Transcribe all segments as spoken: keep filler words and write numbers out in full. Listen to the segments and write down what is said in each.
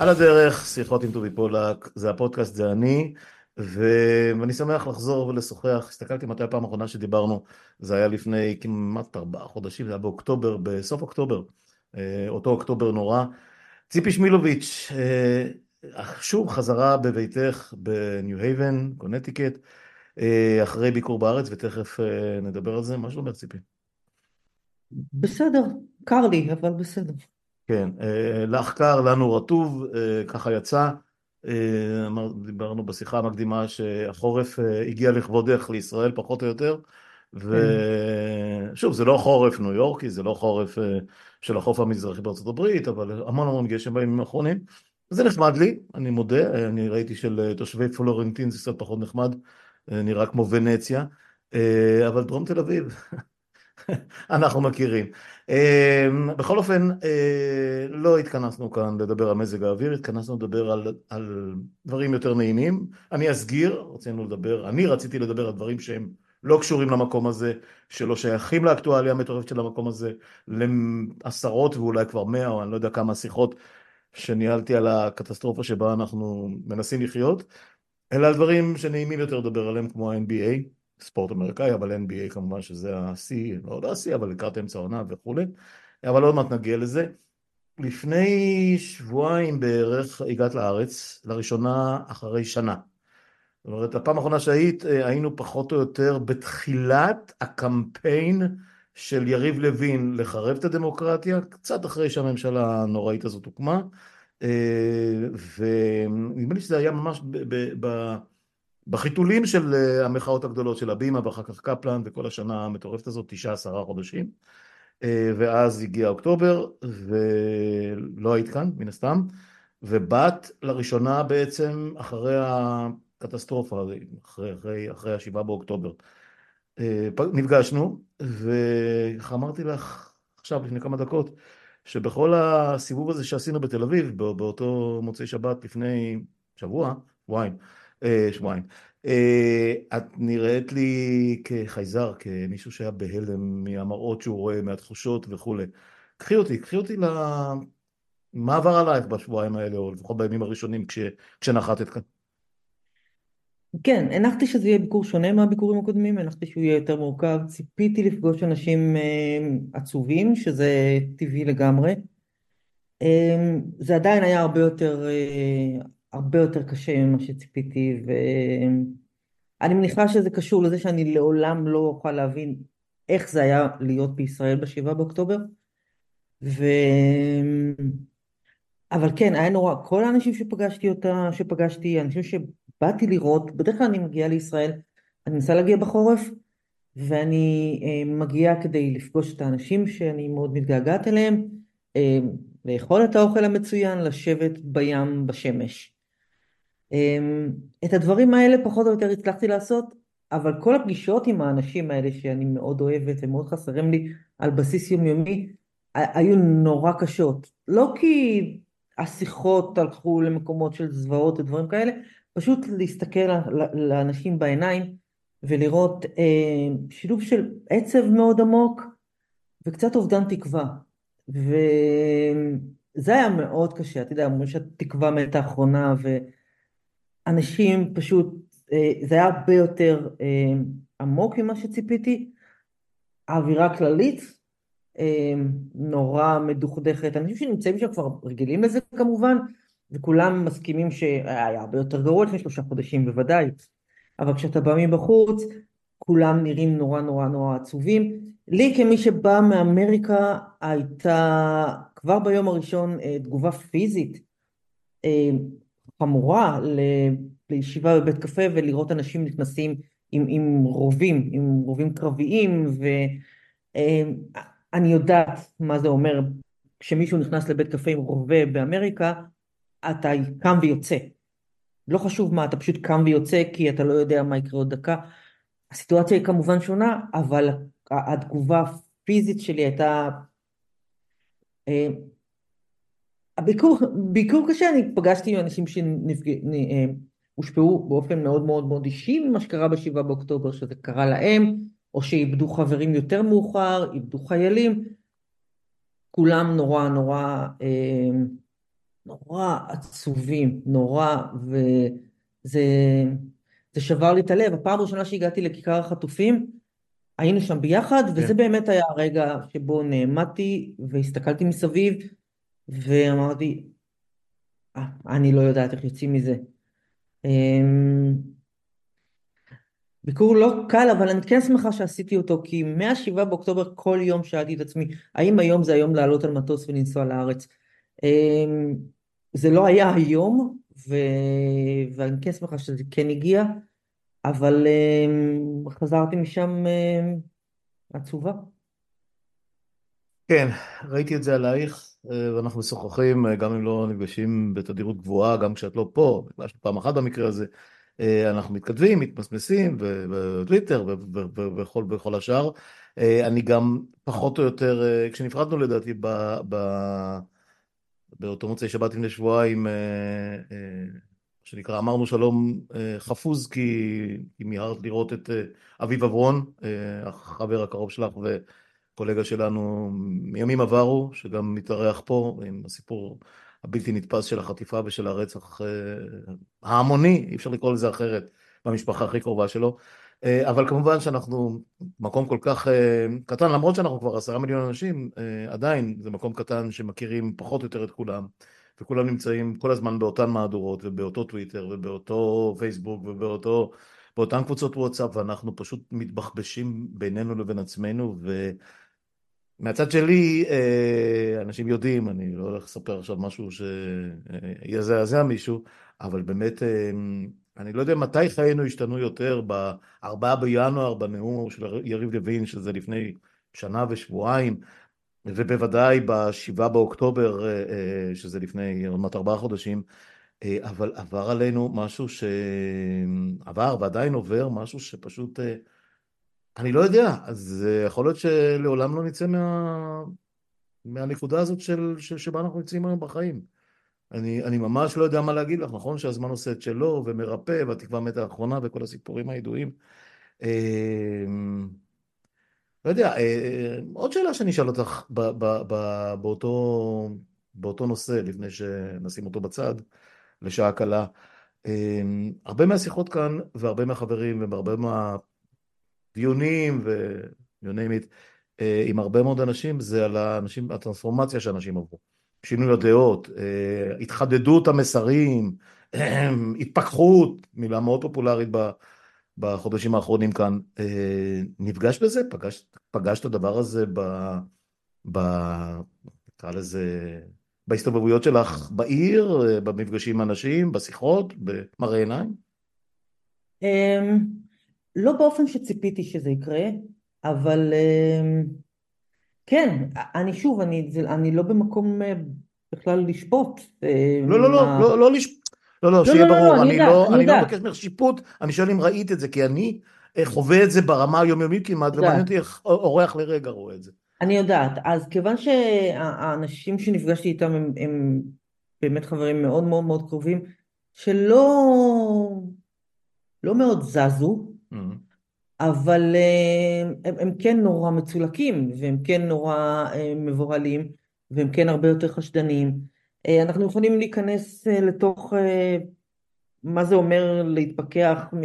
על הדרך, שיחות עם טובי פולק, זה הפודקאסט, זה אני, ואני שמח לחזור ולשוחח. הסתכלתי מתי הפעם האחרונה שדיברנו, זה היה לפני כמעט ארבעה חודשים, זה היה באוקטובר, בסוף אוקטובר, אותו אוקטובר נורא. ציפי שמילוביץ', שוב חזרה בביתך בניו-הייבן, קונטיקט, אחרי ביקור בארץ, ותכף נדבר על זה. מה שלומך, ציפי? בסדר, קר לי, אבל בסדר. כן, לך קר, לנו רטוב, ככה יצא. דיברנו בשיחה המקדימה שהחורף הגיע לכבודך לישראל פחות או יותר, ושוב, זה לא חורף ניו יורקי, זה לא חורף של החוף המזרחי בארצות הברית, אבל המון המון גשם בימים האחרונים. זה נחמד לי, אני מודה, אני ראיתי של תושבי פלורנטין זה קצת פחות נחמד, נראה כמו ונציה, אבל דרום תל אביב, אנחנו מכירים. בכל אופן, לא התכנסנו כאן לדבר על מזג האוויר, התכנסנו לדבר על, על דברים יותר נעימים. אני אסגיר, רצינו לדבר, אני רציתי לדבר על דברים שהם לא קשורים למקום הזה, שלא שייכים לאקטואליה המטורפת של המקום הזה, לעשרות ואולי כבר מאה, או אני לא יודע כמה שיחות, שניהלתי על הקטסטרופה שבה אנחנו מנסים לחיות, אלא על דברים שנעימים יותר לדבר עליהם, כמו ה-אן בי איי, ספורט אמריקאי, אבל אן בי איי כמובן שזה ה-C, לא ה-C, אבל לקראת אמצע עונה וכו'. אבל עוד מעט נגיע לזה. לפני שבועיים בערך הגעת לארץ, לראשונה אחרי שנה. זאת אומרת, הפעם האחרונה שהיית, היינו פחות או יותר בתחילת הקמפיין של יריב לוין לחרב את הדמוקרטיה, קצת אחרי שהממשלה הנוראית הזאת הוקמה, ונדמה לי שזה היה ממש ב- ב- בחיתולים של המחאות הגדולות של הבימה, ואחר כך קפלן, וכל השנה המטורפת הזאת, תשעה עשרה חודשים, ואז הגיע אוקטובר, ולא היית כאן, מן הסתם, ובאת לראשונה בעצם אחרי הקטסטרופה, אחרי, אחרי, אחרי השבעה באוקטובר. נפגשנו, ואמרתי לך עכשיו לפני כמה דקות, שבכל הסיבוב הזה שעשינו בתל אביב, באותו מוצאי שבת לפני שבוע, שבועיים, שבועיים, את נראית לי כחייזר, כמישהו שהיה בהלם מהמראות שהוא רואה, מהתחושות וכו'. קחי אותי, קחי אותי למה עבר עלייך בשבועיים האלה, או לפחות בימים הראשונים כשנחתת כאן. כן, הנחתי שזה יהיה ביקור שונה מהביקורים הקודמים, הנחתי שהוא יהיה יותר מורכב, ציפיתי לפגוש אנשים עצובים, שזה טבעי לגמרי. זה עדיין היה הרבה יותר, הרבה יותר קשה ממה שציפיתי, ואני מניחה שזה קשור לזה שאני לעולם לא אוכל להבין איך זה היה להיות בישראל בשבעה באוקטובר, ו... אבל כן, היה נורא, כל האנשים שפגשתי אותה, שפגשתי, אנשים ש... באתי לראות, בדרך כלל אני מגיעה לישראל, אני מנסה להגיע בחורף, ואני מגיעה כדי לפגוש את האנשים שאני מאוד מתגעגעת אליהם, לאכול את האוכל המצוין, לשבת בים בשמש. את הדברים האלה פחות או יותר הצלחתי לעשות, אבל כל הפגישות עם האנשים האלה שאני מאוד אוהבת ומאוד חסרים לי על בסיס יומיומי, היו נורא קשות. לא כי השיחות הלכו למקומות של זוועות ודברים כאלה, פשוט להסתכל לאנשים בעיניים ולראות אה, שילוב של עצב מאוד עמוק וקצת אובדן תקווה. וזה היה מאוד קשה, אתה יודע, אומרים שהתקווה מתה האחרונה, ואנשים פשוט, אה, זה היה הרבה יותר אה, עמוק ממה שציפיתי. האווירה כללית אה, נורא מדוכדכת, אנשים שנמצאים שם כבר רגילים לזה כמובן, וכולם מסכימים שהיה הרבה יותר גרוע לפני שלושה חודשים בוודאי, אבל כשאתה בא מבחוץ, כולם נראים נורא נורא נורא עצובים. לי כמי שבא מאמריקה, הייתה כבר ביום הראשון תגובה פיזית חמורה לישיבה בבית קפה, ולראות אנשים נכנסים עם, עם רובים, עם רובים קרביים, ואני יודעת מה זה אומר, כשמישהו נכנס לבית קפה עם רובה באמריקה, אתה קם ויוצא, לא חשוב מה, אתה פשוט קם ויוצא, כי אתה לא יודע מה יקרה עוד דקה. הסיטואציה היא כמובן שונה, אבל התגובה הפיזית שלי הייתה, הביקור, ביקור קשה, אני פגשתי עם אנשים שהושפעו באופן מאוד מאוד מאוד אישי, מה שקרה בשבעה באוקטובר, שזה קרה להם, או שאיבדו חברים יותר מאוחר, איבדו חיילים, כולם נורא נורא נורא עצובים, נורא, וזה זה שבר לי את הלב. הפעם ראשונה שהגעתי לכיכר החטופים, היינו שם ביחד, כן. וזה באמת היה הרגע שבו נעמדתי, והסתכלתי מסביב, ואמרתי, אה, אני לא יודעת איך יוצאים מזה. ביקור לא קל, אבל אני כן שמחה שעשיתי אותו, כי מהשבעה באוקטובר כל יום שאלתי את עצמי, האם היום זה היום לעלות על מטוס ולנסוע לארץ? זה לא היה היום, ו... ואני כן שמחה שזה כן הגיע, אבל חזרתי משם עצובה. כן, ראיתי את זה עלייך, ואנחנו משוחחים, גם אם לא נפגשים בתדירות גבוהה, גם כשאת לא פה, פעם אחת במקרה הזה, אנחנו מתכתבים, מתמסמסים, וטוויטר, וכל השאר. אני גם פחות או יותר, כשנפרדנו לדעתי באותו מוצאי שבת לפני שבועיים, שנקרא, אמרנו שלום חפוז, כי מיהרת לראות את אביב אברון, החבר הקרוב שלך וקולגה שלנו מימים עברו, שגם מתארח פה עם הסיפור הבלתי נתפס של החטיפה ושל הרצח ההמוני, אי אפשר לקרוא לזה אחרת, במשפחה הכי קרובה שלו. אבל כמובן שאנחנו מקום כל כך קטן, למרות שאנחנו כבר עשרה מיליון אנשים, עדיין זה מקום קטן שמכירים פחות או יותר את כולם, וכולם נמצאים כל הזמן באותן מהדורות, ובאותו טוויטר, ובאותו פייסבוק, ובאותו, באותן קבוצות וואטסאפ, ואנחנו פשוט מתבחבשים בינינו לבין עצמנו, ו... מהצד שלי, אנשים יודעים, אני לא הולך לספר עכשיו משהו שיזעזע מישהו, אבל באמת, אני לא יודע מתי חיינו השתנו יותר, ב-ארבעה בינואר, בנאום של יריב לוין, שזה לפני שנה ושבועיים, ובוודאי ב-שבעה באוקטובר, שזה לפני עוד ארבעה חודשים, אבל עבר עלינו משהו שעבר, ועדיין עובר משהו שפשוט... אני לא יודע, אז יכול להיות שלעולם לא נצא מה... מהנקודה הזאת של... שבה אנחנו נצאים היום בחיים. אני, אני ממש לא יודע מה להגיד לך, נכון שהזמן עושה את שלו, ומרפא, והתקווה מתה האחרונה, וכל הסיפורים הידועים. אה... לא יודע, אה... עוד שאלה שאני אשאל אותך ב... ב... ב... באותו... באותו נושא, לפני שנשים אותו בצד, לשעה קלה. אה... הרבה מהשיחות כאן, והרבה מהחברים, והרבה מה... דיונים ויוניימית, עם הרבה מאוד אנשים, זה על האנשים, הטרנספורמציה שאנשים עברו. שינוי הדעות, התחדדות המסרים, התפכחות, מילה מאוד פופולרית בחודשים האחרונים כאן. נפגש בזה? פגש, פגש את הדבר הזה ב, ב, נקרא לזה, בהסתובבויות שלך בעיר, במפגשים עם אנשים, בשיחות, במראה עיניים? לא באופן שציפיתי שזה יקרה, אבל כן, אני שוב, אני, אני לא במקום בכלל לשפוט. לא, לא, לא, לא, לא, לא, לא, שיהיה ברור, אני לא מבקש ממך שיפוט, אני שואל אם ראית את זה, כי אני חווה את זה ברמה היומיומית כמעט, ומעניין אותי איך אורח לרגע רואה את זה. אני יודעת, אז כיוון שהאנשים שנפגשתי איתם הם, הם באמת חברים מאוד מאוד מאוד קרובים, שלא לא מאוד זזו, Mm-hmm. אבל הם, הם כן נורא מצולקים, והם כן נורא מבורלים, והם כן הרבה יותר חשדנים. אנחנו יכולים להיכנס לתוך מה זה אומר להתפכח מ,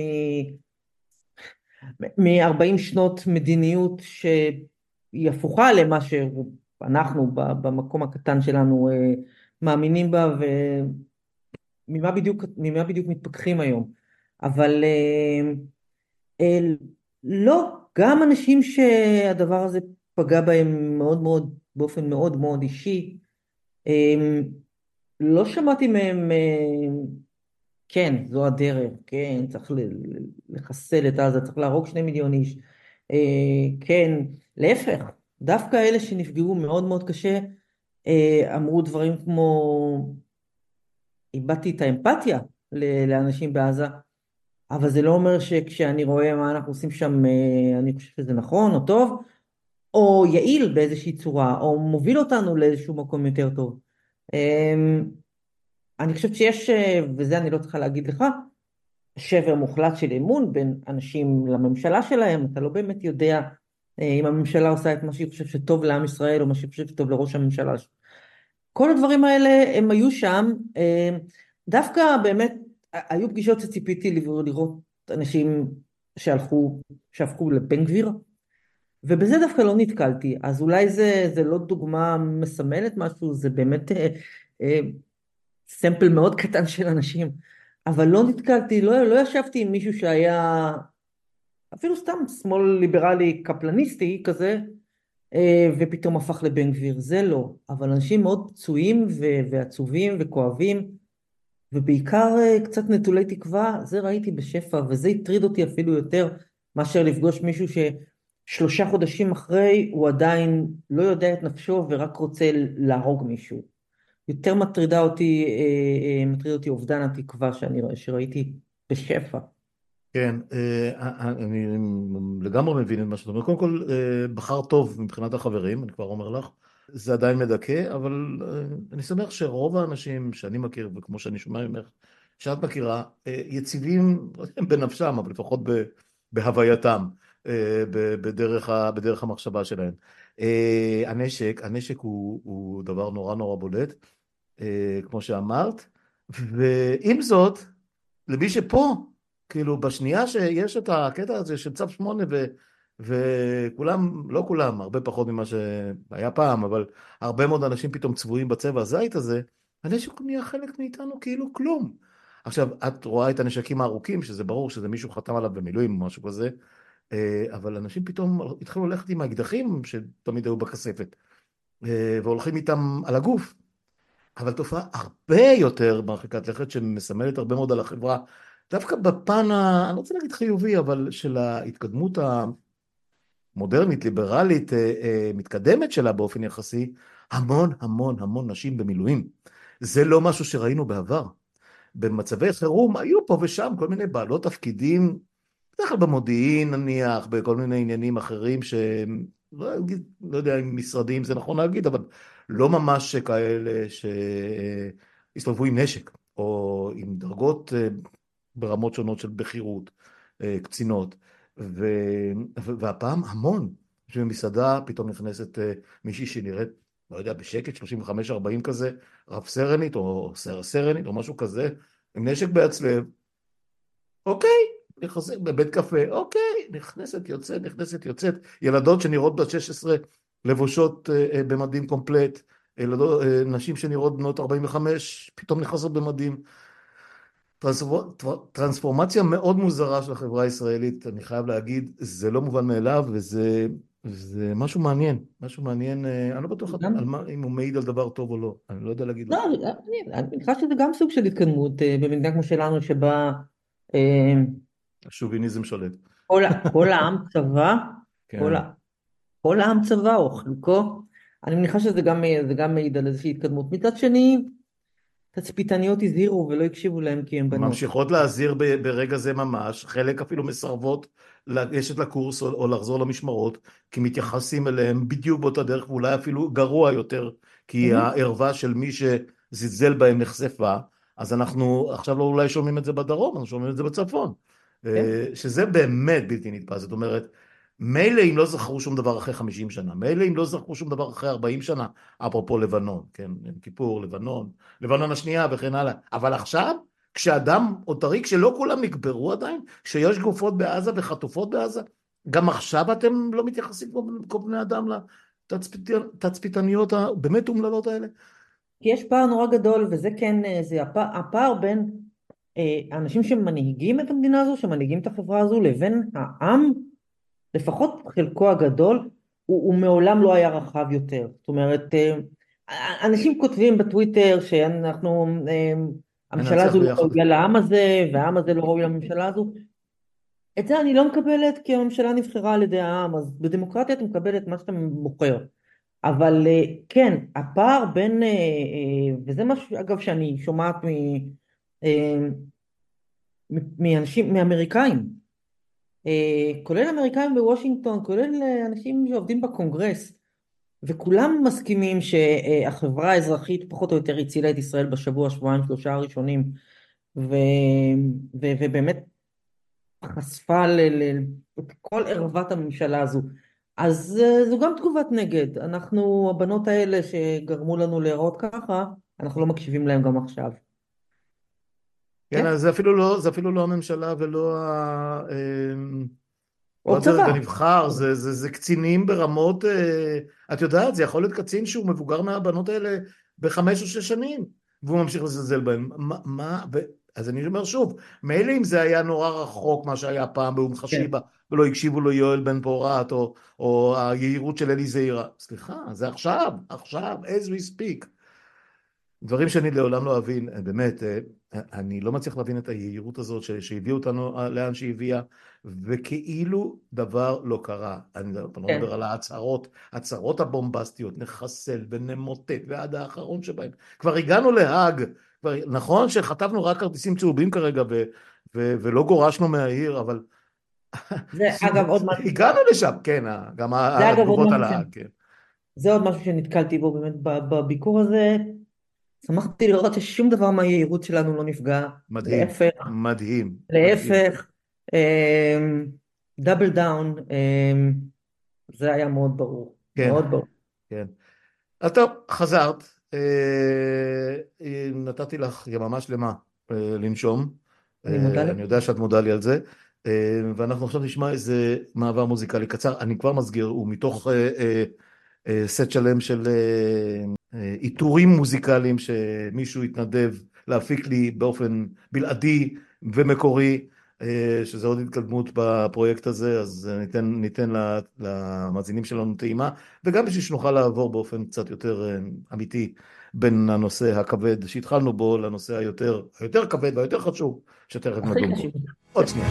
מ- ארבעים שנות מדיניות שהיא הפוכה למה שאנחנו במקום הקטן שלנו מאמינים בה, וממה בדיוק, ממה בדיוק מתפכחים היום. אבל אל, לא, גם אנשים שהדבר הזה פגע בהם מאוד מאוד, באופן מאוד מאוד אישי, לא שמעתי מהם, כן, זו הדרך, כן, צריך לחסל את עזה, צריך להרוג שני מיליון איש, כן, להפך, דווקא אלה שנפגעו מאוד מאוד קשה, אמרו דברים כמו, איבדתי את האמפתיה לאנשים בעזה, אבל זה לא אומר שכשאני רואה מה אנחנו עושים שם, אני חושב שזה נכון או טוב, או יעיל באיזושהי צורה, או מוביל אותנו לאיזשהו מקום יותר טוב. אני חושבת שיש, וזה אני לא צריכה להגיד לך, שבר מוחלט של אמון בין אנשים לממשלה שלהם, אתה לא באמת יודע אם הממשלה עושה את מה שהיא חושב שטוב לעם ישראל, או מה שהיא חושב שטוב לראש הממשלה. כל הדברים האלה הם היו שם, דווקא באמת היו פגישות שציפיתי לראות אנשים שהלכו, שהפכו לבן גביר, ובזה דווקא לא נתקלתי, אז אולי זה, זה לא דוגמה מסמלת משהו, זה באמת אה, אה, סמפל מאוד קטן של אנשים, אבל לא נתקלתי, לא, לא ישבתי עם מישהו שהיה, אפילו סתם שמאל ליברלי קפלניסטי כזה, אה, ופתאום הפך לבן גביר, זה לא, אבל אנשים מאוד פצועים ו- ועצובים וכואבים, ובעיקר אה, קצת נטולי תקווה, זה ראיתי בשפע, וזה הטריד אותי אפילו יותר, מאשר לפגוש מישהו ש... שלושה חודשים אחרי הוא עדיין לא יודע את נפשו ורק רוצה להרוג מישהו. יותר מטרידה אותי, מטריד אותי אובדן התקווה שאני שראיתי בשפע. כן, אני לגמרי מבין את מה שאתה אומר. קודם כל, בחר טוב מבחינת החברים, אני כבר אומר לך, זה עדיין מדכא, אבל אני שמח שרוב האנשים שאני מכיר, וכמו שאני שומע ממך, שאת מכירה, יציבים בנפשם, אבל לפחות בהווייתם. בדרך, בדרך המחשבה שלהם. הנשק, הנשק הוא, הוא דבר נורא נורא בולט, כמו שאמרת, ועם זאת, למי שפה, כאילו בשנייה שיש את הקטע הזה של צו שמונה, ו, וכולם, לא כולם, הרבה פחות ממה שהיה פעם, אבל הרבה מאוד אנשים פתאום צבועים בצבע הזית הזה, הנשק נהיה חלק מאיתנו כאילו כלום. עכשיו, את רואה את הנשקים הארוכים, שזה ברור שזה מישהו חתם עליו במילואים או משהו כזה, אבל אנשים פתאום התחילו ללכת עם האקדחים שתמיד היו בכספת, והולכים איתם על הגוף. אבל תופעה הרבה יותר מרחיקת לכת שמסמלת הרבה מאוד על החברה, דווקא בפן, ה... אני רוצה להגיד חיובי, אבל של ההתקדמות המודרנית, ליברלית, מתקדמת שלה באופן יחסי, המון המון המון נשים במילואים. זה לא משהו שראינו בעבר. במצבי חירום היו פה ושם כל מיני בעלות תפקידים, בדרך כלל במודיעין נניח, בכל מיני עניינים אחרים שהם, לא יודע אם משרדים זה נכון להגיד, אבל לא ממש כאלה שהסתובבו עם נשק, או עם דרגות ברמות שונות של בחירות, קצינות, ו... והפעם המון, שבמסעדה פתאום נכנסת מישהי שנראית, לא יודע, בשקט, שלושים וחמש ארבעים כזה, רב סרנית או סר סרנית או משהו כזה, עם נשק בעצלב, אוקיי, נכנסת בבית קפה, אוקיי, נכנסת, יוצאת, נכנסת, יוצאת, ילדות שנראות בת שש עשרה, לבושות אה, במדים קומפלט, ילדות, אה, נשים שנראות בנות ארבעים וחמש, פתאום נכנסות במדים, טרנספורמציה מאוד מוזרה של החברה הישראלית, אני חייב להגיד, זה לא מובן מאליו, וזה זה משהו מעניין, משהו מעניין, אני לא בטוח גם... על מה, אם הוא מעיד על דבר טוב או לא, אני לא יודע להגיד. לא, לא. אני, אני חושב שזה גם סוג של התקדמות, במדינה כמו שלנו שבה... אה... השוביניזם שולט. כל העם צבא, כל העם צבא או חלקו, אני מניחה שזה גם מעיד על איזושהי התקדמות. מצד שני, תצפיתניות הזהירו ולא הקשיבו להם כי הם בנות. ממשיכות להזהיר ברגע זה ממש, חלק אפילו מסרבות לגשת לקורס או לחזור למשמרות, כי מתייחסים אליהם בדיוק באותה דרך, ואולי אפילו גרוע יותר, כי הערווה של מי שזלזל בהם נחשפה, אז אנחנו עכשיו לא אולי שומעים את זה בדרום, אנחנו שומעים את זה בצפון. שזה באמת בלתי נתפס, זאת אומרת, מילא אם לא זכרו שום דבר אחרי חמישים שנה, מילא אם לא זכרו שום דבר אחרי ארבעים שנה, אפרופו לבנון, כן, כיפור, לבנון, לבנון השנייה וכן הלאה, אבל עכשיו, כשאדם או טרי, שלא כולם נקברו עדיין, שיש גופות בעזה וחטופות בעזה, גם עכשיו אתם לא מתייחסים כמו בני אדם לתצפיתניות הבאמת אומללות האלה? כי יש פער נורא גדול, וזה כן, זה הפער, הפער בין... האנשים שמנהיגים את המדינה הזו, שמנהיגים את החברה הזו, לבין העם, לפחות חלקו הגדול, הוא, הוא מעולם לא היה רחב יותר. זאת אומרת, אנשים כותבים בטוויטר שאנחנו, הממשלה הזו לא ראויה לעם הזה, והעם הזה לא ראוי לממשלה הזו. את זה אני לא מקבלת, כי הממשלה נבחרה על ידי העם, אז בדמוקרטיה אתה מקבל את מה שאתה בוחר. אבל כן, הפער בין, וזה משהו, אגב, שאני שומעת מ... מאנשים, מאמריקאים, כולל אמריקאים בוושינגטון, כולל אנשים שעובדים בקונגרס, וכולם מסכימים שהחברה האזרחית פחות או יותר הצילה את ישראל בשבוע, שבועיים, שלושה הראשונים, ו... ו... ובאמת חשפה ל... את כל ערוות הממשלה הזו. אז זו גם תגובת נגד. אנחנו, הבנות האלה שגרמו לנו להיראות ככה, אנחנו לא מקשיבים להם גם עכשיו. כן, זה אפילו לא, זה אפילו לא הממשלה ולא ה... או צבא. ונבחר, זה, זה, זה קצינים ברמות, את יודעת, זה יכול להיות קצין שהוא מבוגר מהבנות האלה בחמש או שש שנים, והוא ממשיך לזלזל בהם. מה, מה, ו... אז אני אומר שוב, מילא אם זה היה נורא רחוק מה שהיה פעם באום חשיבה, ולא הקשיבו לו יואל בן פורט, או, או היהירות של אלי זהירה. סליחה, זה עכשיו, עכשיו, as we speak. דברים שאני לעולם לא אבין, באמת, אני לא מצליח להבין את היהירות הזאת שהביאו אותנו לאן שהביאה, וכאילו דבר לא קרה. אני לא מדבר על ההצהרות, הצהרות הבומבסטיות, נחסל ונמוטט, ועד האחרון שבהם. כבר הגענו להג, נכון שחטפנו רק כרטיסים צהובים כרגע ו- ו- ולא גורשנו מהעיר, אבל הגענו לשם, כן, גם התגובות על העד. זה עוד משהו שנתקלתי בו באמת בביקור הזה, שמחתי לראות ששום דבר מהיעירות שלנו לא נפגע. מדהים, מדהים. להפך, דאבל דאון, זה היה מאוד ברור, מאוד ברור. כן, אז טוב, חזרת. נתתי לך יממה שלמה לנשום, אני יודע שאת מודה לי על זה, ואנחנו עכשיו נשמע איזה מעבר מוזיקלי קצר, אני כבר מסגיר, הוא מתוך סט שלם של איתורים מוזיקליים שמישהו התנדב להפיק לי באופן בלעדי ומקורי, שזה עוד התקדמות בפרויקט הזה, אז ניתן, ניתן למאזינים שלנו טעימה, וגם בשביל שנוכל לעבור באופן קצת יותר אמיתי, בין הנושא הכבד שהתחלנו בו, לנושא היותר, היותר כבד והיותר חשוב, שתכף נדון בו. עוד שנייה.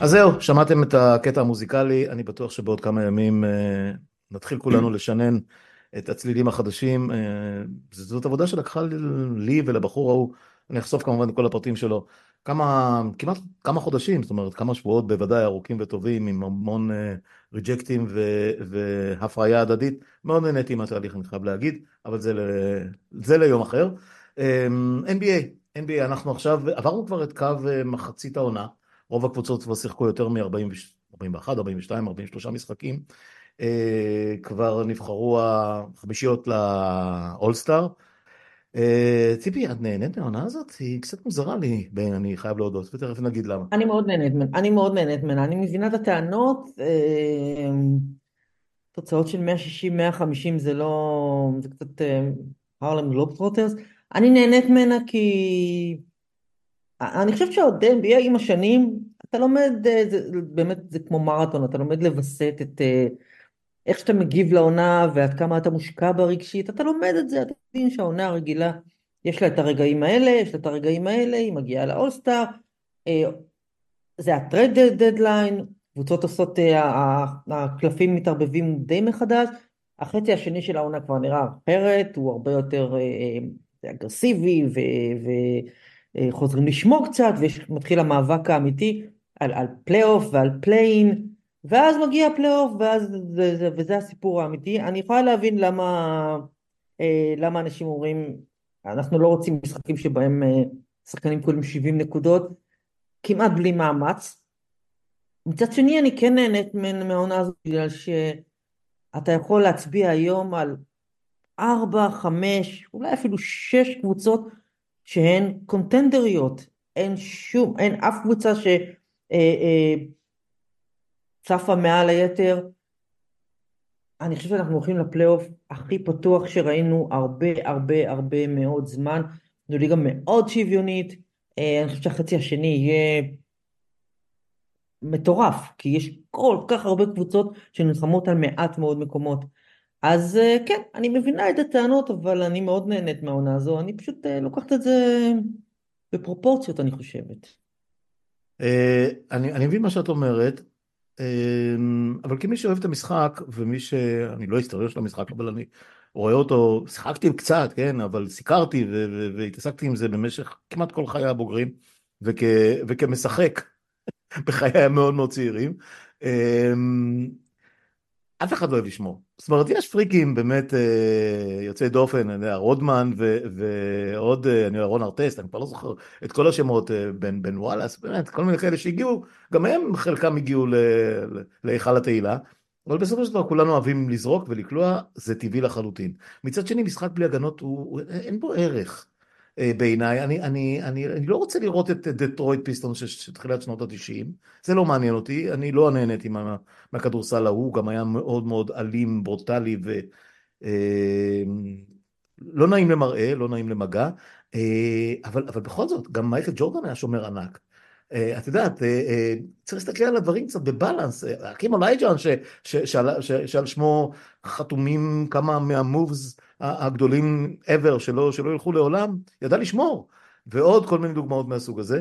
אז זהו, שמעתם את הקטע המוזיקלי, אני בטוח שבעוד כמה ימים אה, נתחיל כולנו לשנן את הצלילים החדשים, אה, זאת עבודה שלקחה לי ולבחור ההוא, אני אחשוף כמובן את כל הפרטים שלו, כמה, כמעט כמה חודשים, זאת אומרת כמה שבועות בוודאי ארוכים וטובים, עם המון אה, ריג'קטים ו, והפריה הדדית, מאוד נהניתי מהתהליך אני חייב להגיד, אבל זה, ל, זה ליום אחר. אה, אן בי איי, אן בי איי, אנחנו עכשיו עברנו כבר את קו אה, מחצית העונה, רוב הקבוצות כבר שיחקו יותר מ-ארבעים ואחת, ארבעים ושתיים, ארבעים ושלוש משחקים, כבר נבחרו החמישיות לאולסטאר. ציפי, את נהנית מהעונה הזאת? היא קצת מוזרה לי, אני חייב להודות, ותכף נגיד למה. אני מאוד נהנית ממנה, אני מאוד נהנית ממנה, אני מבינה את הטענות, תוצאות של מאה שישים, מאה חמישים, זה לא, זה קצת הרלם גלובטרוטרס, אני נהנית ממנה כי... אני חושבת שעוד אן בי איי עם השנים, אתה לומד, זה, באמת זה כמו מרתון, אתה לומד לבסט את איך שאתה מגיב לעונה, ועד כמה אתה מושקע ברגשית, אתה לומד את זה, אתה יודע שהעונה הרגילה, יש לה את הרגעים האלה, יש לה את הרגעים האלה, היא מגיעה לאולסטאר, זה הטרייד דדליין, קבוצות עושות, הקלפים מתערבבים די מחדש, החצי השני של העונה כבר נראה אחרת, הוא הרבה יותר אגרסיבי, ו... ו חוזרים לשמור קצת, ומתחיל המאבק האמיתי על, על פלייאוף ועל פליין, ואז מגיע הפלייאוף, ואז, וזה, וזה הסיפור האמיתי. אני יכולה להבין למה, למה אנשים אומרים, אנחנו לא רוצים משחקים שבהם שחקנים קודם שבעים נקודות, כמעט בלי מאמץ. מצד שני, אני כן נהנית מהעונה הזאת, בגלל שאתה יכול להצביע היום על ארבע, חמש, אולי אפילו שש קבוצות, שהן קונטנדריות, אין שום, אין אף קבוצה שצפה מעל היתר, אני חושב שאנחנו הולכים לפלייאוף הכי פתוח שראינו הרבה הרבה הרבה מאוד זמן, זו ליגה מאוד שוויונית, אני חושב שהחצי השני יהיה מטורף, כי יש כל כך הרבה קבוצות שנלחמות על מעט מאוד מקומות, אז כן, אני מבינה את הטענות, אבל אני מאוד נהנית מהעונה הזו, אני פשוט לוקחת את זה בפרופורציות, אני חושבת. אני מבין מה שאת אומרת, אבל כמי שאוהב את המשחק, ומי ש... אני לא אסתריר של המשחק, אבל אני רואה אותו, שיחקתי קצת, כן, אבל סיקרתי והתעסקתי עם זה במשך כמעט כל חיי הבוגרים, וכמשחק בחיי המאוד מאוד צעירים, אף אחד לא אוהב לשמור. זאת אומרת, יש פריקים באמת יוצאי דופן, אני יודע, רודמן ועוד, אני יודע, רון ארטסט, אני כבר לא זוכר את כל השמות, בן וואלס, באמת, כל מיני כאלה שהגיעו, גם הם חלקם הגיעו להיכל התהילה, אבל בסופו של דבר כולנו אוהבים לזרוק ולקלוע, זה טבעי לחלוטין. מצד שני, משחק בלי הגנות, אין בו ערך בעיניי, אני, אני, אני, אני לא רוצה לראות את דטרויט פיסטון של תחילת שנות ה-תשעים, זה לא מעניין אותי, אני לא נהניתי מה, מהכדורסל ההוא, גם היה מאוד מאוד אלים, ברוטלי, ולא נעים למראה, לא נעים למגע, אבל, אבל בכל זאת, גם מייקל ג'ורדן היה שומר ענק, את יודעת, צריך להסתכל על הדברים קצת בבלנס, הקים אולייג'ן שעל שמו חתומים כמה מהמובס הגדולים ever שלא ילכו לעולם, ידע לשמור, ועוד כל מיני דוגמאות מהסוג הזה,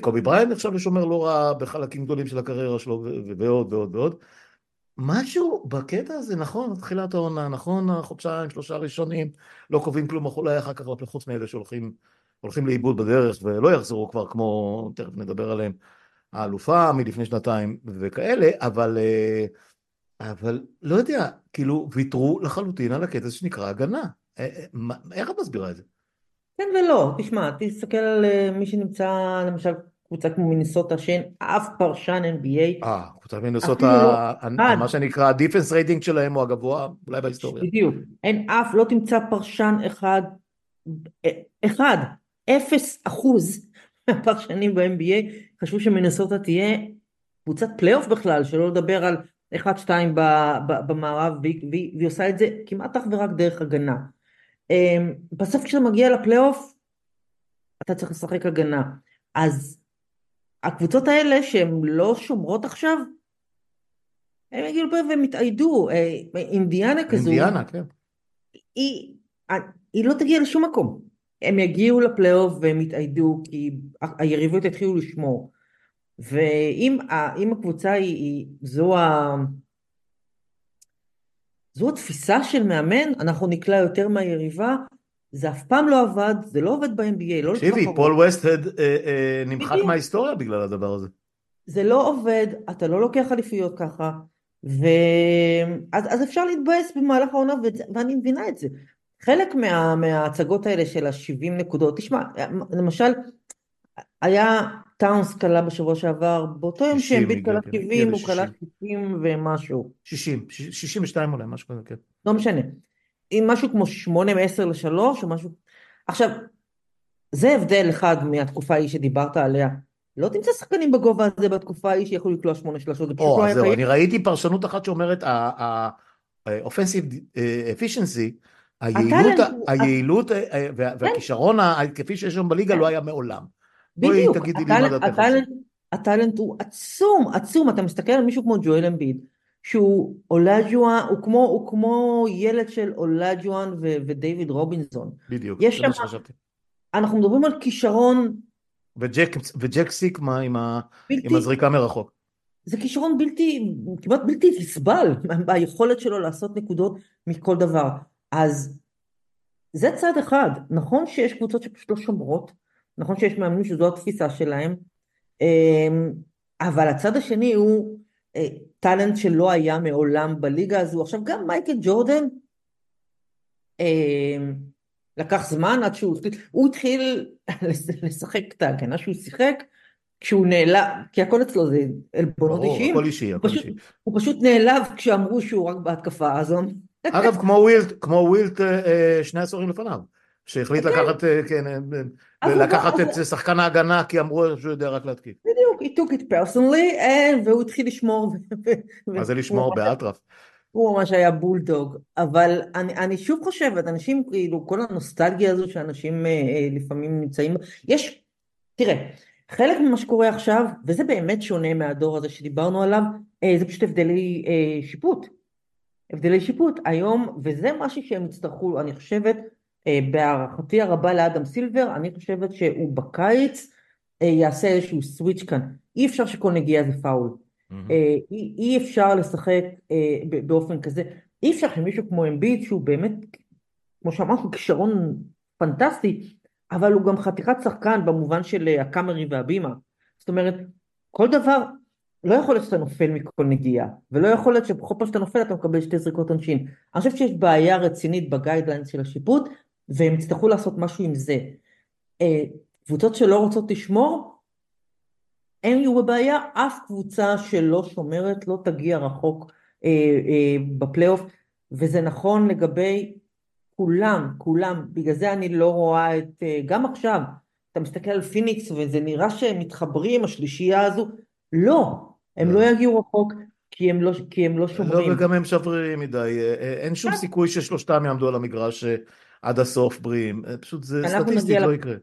קובי בריין עכשיו לשומר לא רע בחלקים גדולים של הקריירה שלו ועוד ועוד ועוד, משהו בקטע הזה נכון, תחילת העונה, נכון, החודשיים, שלושה ראשונים, לא קובעים כלום, אולי אחר כך לחוץ מאלה שהולכים, הולכים לאיבוד בדרך ולא יחזרו כבר כמו, תכף נדבר עליהם, האלופה מלפני שנתיים וכאלה, אבל, אבל לא יודע, כאילו ויתרו לחלוטין על הקטע שנקרא הגנה. איך את מסבירה את זה? כן ולא, תשמע, תסתכל על מי שנמצא, למשל קבוצה כמו מינסוטה, שאין אף פרשן אן בי איי. אה, קבוצה מינסוטה, מה שנקרא, דיפנס רייטינג שלהם הוא הגבוה, אולי בהיסטוריה. בדיוק, אין אף, לא תמצא פרשן אחד, אחד, אפס אחוז מהפרשנים ב-אן בי איי חשבו שמנסוטה תהיה קבוצת פלייאוף בכלל, שלא לדבר על אחד שתיים במערב, והיא עושה את זה כמעט אך ורק דרך הגנה. בסוף כשאתה מגיע לפלייאוף, אתה צריך לשחק הגנה. אז הקבוצות האלה שהן לא שומרות עכשיו, הן יגיעו פה והם התעידו. אינדיאנה כזו, אינדיאנה, כן. היא, היא לא תגיע לשום מקום. הם יגיעו לפלייאוף והם יתעידו, כי היריבות התחילו לשמור. ואם הקבוצה היא, היא זו, ה... זו התפיסה של מאמן, אנחנו נקלע יותר מהיריבה, זה אף פעם לא עבד, זה לא עובד ב-אן בי איי, לא שיבי, לתחור. פול ווסטהד אה, אה, נמחק מההיסטוריה בגלל הדבר הזה. זה לא עובד, אתה לא לוקח חליפיות ככה, ו... אז, אז אפשר להתבאס במהלך העונה, ואני מבינה את זה. חלק מה, מההצגות האלה של ה-שבעים נקודות, תשמע, למשל, היה טאונס קלה בשבוע שעבר, באותו יום שהם ביט קלה שבעים, הוא קלה שישים ומשהו. שישים, שישים ושתיים אולי, משהו כזה, כן. לא משנה. עם משהו כמו שמונה עשר לשלוש, או משהו... עכשיו, זה הבדל אחד מהתקופה ההיא שדיברת עליה. לא תמצא שחקנים בגובה הזה בתקופה ההיא שיכולו לקלוע שמונה שלשות. או, זהו, אני ראיתי פרשנות אחת שאומרת, ה-offensive efficiency, היעילות והכישרון כפי שיש שם בליגה לא היה מעולם. בדיוק, הטלנט הוא עצום, עצום, אתה מסתכל על מישהו כמו ג'ואל אמביד, שהוא אולג'ואן, הוא כמו ילד של אולג'ואן ודייוויד רובינזון. בדיוק, זה מה שחשבתי. אנחנו מדברים על כישרון... וג'ק סיקמה עם הזריקה מרחוק. זה כישרון בלתי, כמעט בלתי לסבל, היכולת שלו לעשות נקודות מכל דבר. אז זה צעד אחד, נכון שיש קבוצות שפשוט לא שומרות, נכון שיש מאמנים שזו התפיסה שלהם, אבל הצד השני הוא טלנט שלא היה מעולם בליגה הזו. עכשיו גם מייקל ג'ורדן לקח זמן עד שהוא, הוא התחיל לשחק קטן, כן, עד שהוא שיחק, כשהוא נעלב, כי הכל אצלו זה אלבונות אישיים, הוא פשוט נעלב כשאמרו שהוא רק בהתקפה הזו, אגב, כמו ווילט, כמו ווילט שני עשורים לפניו, שהחליט לקחת, כן, לקחת את שחקן ההגנה, כי אמרו שהוא יודע רק להתקיף. בדיוק, he took it personally, והוא התחיל לשמור. מה זה לשמור באטרף? הוא ממש היה בולדוג, אבל אני שוב חושבת, אנשים, כאילו, כל הנוסטלגיה הזו שאנשים לפעמים נמצאים, יש, תראה, חלק ממה שקורה עכשיו, וזה באמת שונה מהדור הזה שדיברנו עליו, זה פשוט הבדלי שיפוט. הבדלי שיפוט היום, וזה משהו שהם הצטרכו, אני חושבת, בהערכתי הרבה לאדם סילבר, אני חושבת שהוא בקיץ יעשה איזשהו סוויץ' כאן. אי אפשר שכל נגיעה זה פאול. אי אפשר לשחק באופן כזה. אי אפשר שמישהו כמו אמביד, שהוא באמת, כמו שאמרנו, כישרון פנטסטי, אבל הוא גם חתיכת שחקן במובן של הקאמרי והבימה. זאת אומרת, כל דבר... לא יכול להיות שאתה נופל מכל נגיעה, ולא יכול להיות שבכל פעם שאתה נופל אתה מקבל שתי זריקות עונשין. אני חושב שיש בעיה רצינית בגיידליינס של השיפוט, והם יצטרכו לעשות משהו עם זה. קבוצות שלא רוצות לשמור, אין יהיו בבעיה, אף קבוצה שלא שומרת לא תגיע רחוק בפלייאוף, וזה נכון לגבי כולם, כולם, בגלל זה אני לא רואה את, גם עכשיו, אתה מסתכל על פיניקס וזה נראה שהם מתחברים, השלישייה הזו, לא, הם לא יגיעו רחוק, כי הם לא, כי הם לא שומרים. לא, וגם הם שברירים מדי, אין שום סיכוי ששלושתם יעמדו על המגרש עד הסוף בריאים, פשוט זה סטטיסטית לא יקרה.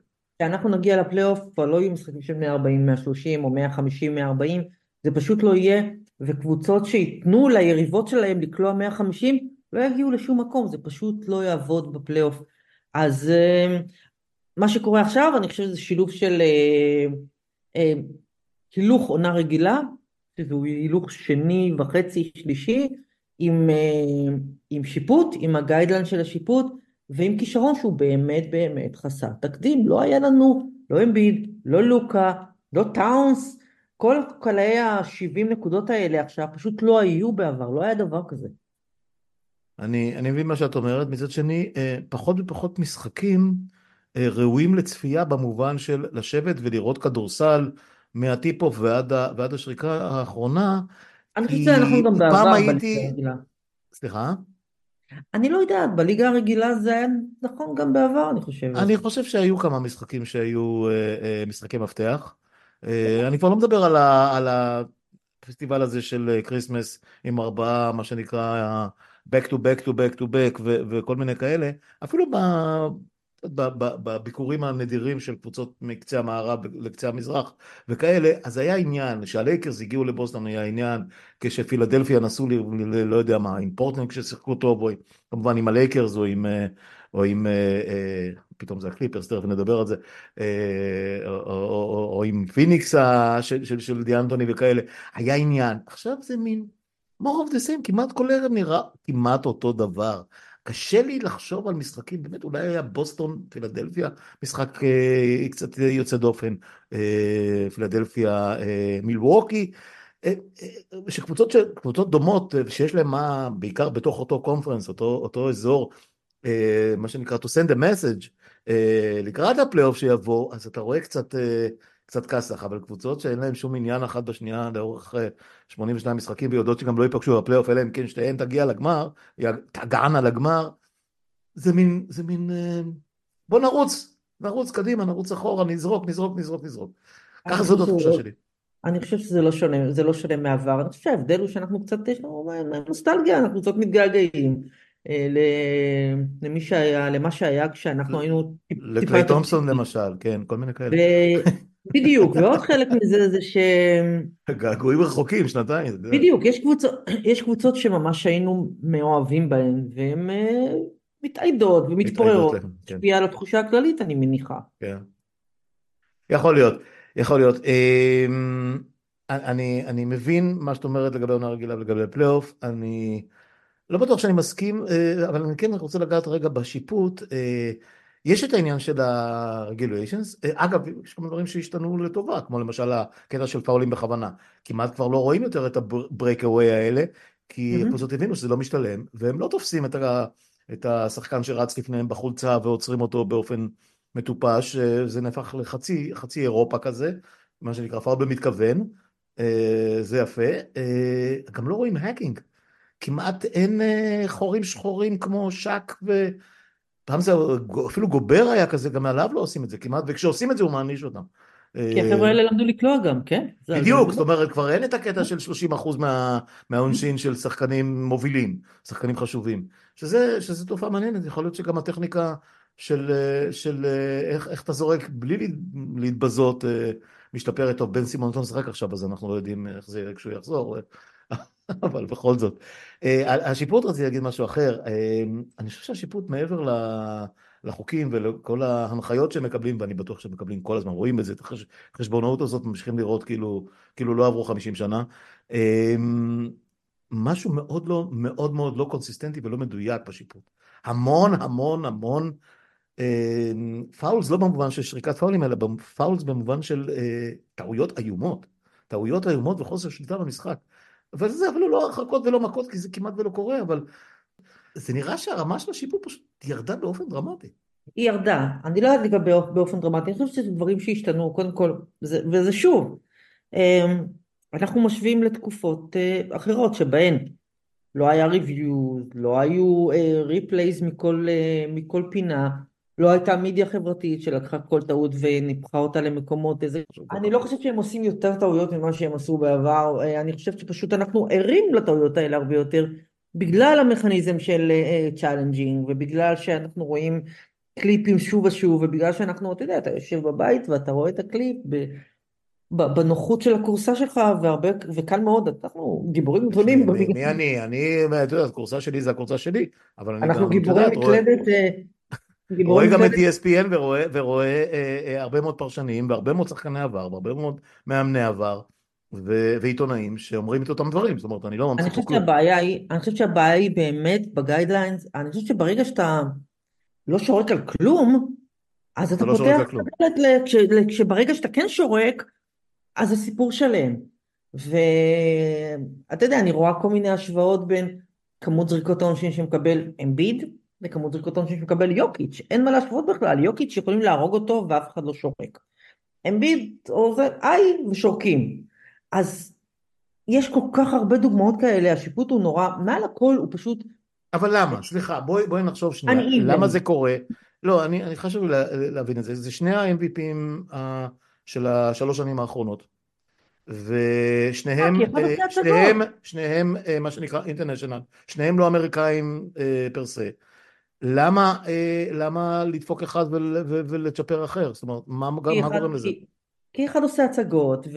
כשאנחנו נגיע לפלייאוף, כבר לא יהיו משחקים של מאה ארבעים, מאה שלושים או מאה חמישים, מאה ארבעים, זה פשוט לא יהיה, וקבוצות שיתנו ליריבות שלהם לקלוע מאה חמישים, לא יגיעו לשום מקום, זה פשוט לא יעבוד בפלייאוף. אז מה שקורה עכשיו, אני חושב שזה שילוב של הילוך עונה רגילה, שזהו הילוך שני וחצי שלישי, עם, עם שיפוט, עם הגיידלן של השיפוט, ועם כישרון שהוא באמת באמת חסר תקדים. לא היה לנו, לא אמביד, לא לוקה, לא טאונס, כל קלעי ה-שבעים נקודות האלה עכשיו פשוט לא היו בעבר, לא היה דבר כזה. אני, אני מבין מה שאת אומרת, מצד שני, פחות ופחות משחקים ראויים לצפייה במובן של לשבת ולראות כדורסל מהטיפ-אוף ועד, ועד השריקה האחרונה. אני חושבת שאנחנו גם בעבר הייתי... סליחה? אני לא יודעת, בליגה הרגילה זה היה נכון גם בעבר, אני חושב. אני חושב שהיו כמה משחקים שהיו משחקי מפתח. אני כבר לא מדבר על הפסטיבל הזה של קריסמס עם ארבעה, מה שנקרא back to back to back to back וכל מיני כאלה. אפילו בביקורים הנדירים של קבוצות מקצה המערב לקצה המזרח וכאלה, אז היה עניין, כשהלייקרס הגיעו לבוסטון היה עניין, כשפילדלפיה נסו לי, לא יודע מה, עם פורטלנד כששיחקו טוב, או כמובן עם הלייקרס או עם, או עם פתאום זה הקליפרס, תכף נדבר על זה, או עם פיניקס של דיאנטוני וכאלה, היה עניין. עכשיו זה מין, more of the same, כמעט כל ערב נראה כמעט אותו דבר. קשה לי לחשוב על משחקים, באמת אולי היה בוסטון, פילדלפיה, משחק אה, קצת יוצא דופן, אה, פילדלפיה, אה, מילווקי, אה, אה, שקבוצות, שקבוצות דומות, אה, שיש להם מה, בעיקר בתוך אותו קונפרנס, אותו, אותו אזור, אה, מה שנקרא to send a message, אה, לקראת הפלייאוף שיבוא, אז אתה רואה קצת, אה, קצת כסח, אבל קבוצות שאין להם שום עניין אחת בשנייה לאורך שמונים ושניים משחקים, ויודעות שגם לא ייפגשו בפלייאוף, אלא אם כן שתיהן תגיע לגמר, תגענה לגמר, זה מין, זה מין, בוא נרוץ, נרוץ קדימה, נרוץ אחורה, נזרוק, נזרוק, נזרוק, נזרוק. ככה זאת התחושה שלי. אני חושב שזה לא שונה, זה לא שונה מעבר, אני חושב שההבדל הוא שאנחנו קצת, יש לנו נוסטלגיה, אנחנו קצת מתגעגעים למי שהיה, למה שהיה כשאנחנו היינו... לקליי תומפסון למשל, כן, כל מיני כאלה. בדיוק, ועוד חלק מזה זה ש... געגועים רחוקים, שנתיים. בדיוק, יש קבוצות, יש קבוצות שממש היינו מאוהבים בהן, והן מתעידות ומתפוררות. שפיעה על התחושה הכללית, אני מניחה. יכול להיות, יכול להיות. אני מבין מה שאת אומרת לגבי עונה רגילה ולגבי פלייאוף, אני לא בטוח שאני מסכים, אבל אני כן רוצה לגעת רגע בשיפוט, יש את העניין של ה-regulations, אגב, יש כמה דברים שהשתנו לטובה, כמו למשל הקטע של פאולים בכוונה, כמעט כבר לא רואים יותר את הברייק-אווי האלה, כי פשוט הבינו שזה לא משתלם, והם לא תופסים את, ה- את השחקן שרץ לפניהם בחולצה, ועוצרים אותו באופן מטופש, זה נהפך לחצי חצי אירופה כזה, מה שנקרא פאול במתכוון, זה יפה, גם לא רואים האקינג, כמעט אין חורים שחורים כמו שק ו... פעם זה אפילו גובר היה כזה, גם מעליו לא עושים את זה כמעט, וכשעושים את זה הוא מעניש אותם. כי החבר'ה האלה למדו לקלוע גם, כן? בדיוק, זאת אומרת, כבר אין את הקטע של שלושים אחוז מהעונשין של שחקנים מובילים, שחקנים חשובים, שזה תופעה מעניינת, יכול להיות שגם הטכניקה של איך אתה זורק בלי להתבזות משתפרת, טוב, בן סימון נתון שחק עכשיו, אז אנחנו לא יודעים איך זה יהיה כשהוא יחזור, אבל בכל זאת, השיפוט רציתי להגיד משהו אחר, אני חושב שהשיפוט מעבר לחוקים ולכל ההנחיות שמקבלים, ואני בטוח שמקבלים כל הזמן, רואים את זה, את החשבונאות הזאת ממשיכים לראות כאילו, כאילו לא עברו חמישים שנה, משהו מאוד לא, מאוד מאוד לא קונסיסטנטי ולא מדויק בשיפוט, המון המון המון, פאולס לא במובן של שריקת פאולים, אלא פאולס במובן של טעויות איומות, טעויות איומות וחוסר שליטה במשחק. אבל זה אפילו לא הרחקות ולא מכות, כי זה כמעט ולא קורה, אבל זה נראה שהרמה של השיפור פשוט ירדה באופן דרמטי. היא ירדה, אני לא יודעת לגבי באופן דרמטי, אני חושב שזה דברים שהשתנו, קודם כל, וזה, וזה שוב, אנחנו משווים לתקופות אחרות שבהן לא היה ריוויו, לא היו ריפלייז מכל, מכל פינה, לא הייתה מידיה חברתית שלקחה כל טעות וניפחה אותה למקומות איזה. אני לא חושבת שהם עושים יותר טעויות ממה שהם עשו בעבר, אני חושבת שפשוט אנחנו ערים לטעויות האלה הרבה יותר, בגלל המכניזם של צ'אלנג'ינג, ובגלל שאנחנו רואים קליפים שוב ושוב, ובגלל שאנחנו, אתה יודע, אתה יושב בבית ואתה רואה את הקליפ ב... בנוחות של הקורסה שלך, והרבה, וכאן מאוד, אנחנו גיבורים גדולים. מי אני? אני, אתה יודע, הקורסה שלי זה הקורסה שלי, אבל אני גם... אנחנו גיבורים מקלדת... רואה גם את E S P N ורואה הרבה מאוד פרשנים, והרבה מאוד שחקני עבר, והרבה מאוד מאמני עבר, ועיתונאים שאומרים את אותם דברים, זאת אומרת, אני לא ממצא את כלום. אני חושבת שהבעיה היא באמת בגיידליינס, אני חושבת שברגע שאתה לא שורק על כלום, אז אתה פותח שברגע שאתה כן שורק, אז זה סיפור שלם, ואתה יודע, אני רואה כל מיני השוואות בין כמות זריקות העונשין שמקבל אמביד, וכמות זריקות העונשין שמקבל יוקיץ', אין מה להשוות בכלל, יוקיץ' יכולים להרוג אותו ואף אחד לא שורק, אמביד עוזר, איי, ושורקים, אז יש כל כך הרבה דוגמאות כאלה, השיפוט הוא נורא, מעל הכל הוא פשוט... אבל למה? סליחה, בואי, בואי נחשוב שנייה, למה זה קורה? לא, אני, אני חשוב לה, להבין את זה, זה שני ה-M V P'ים ה... של השלוש שנים האחרונות, ושניהם, שניהם, שניהם, מה שנקרא אינטרנשיונל, שניהם לא אמריקאים פרסה, למה, למה לדפוק אחד ולצ'פר אחר? זאת אומרת, מה גורם לזה? כי אחד עושה הצגות,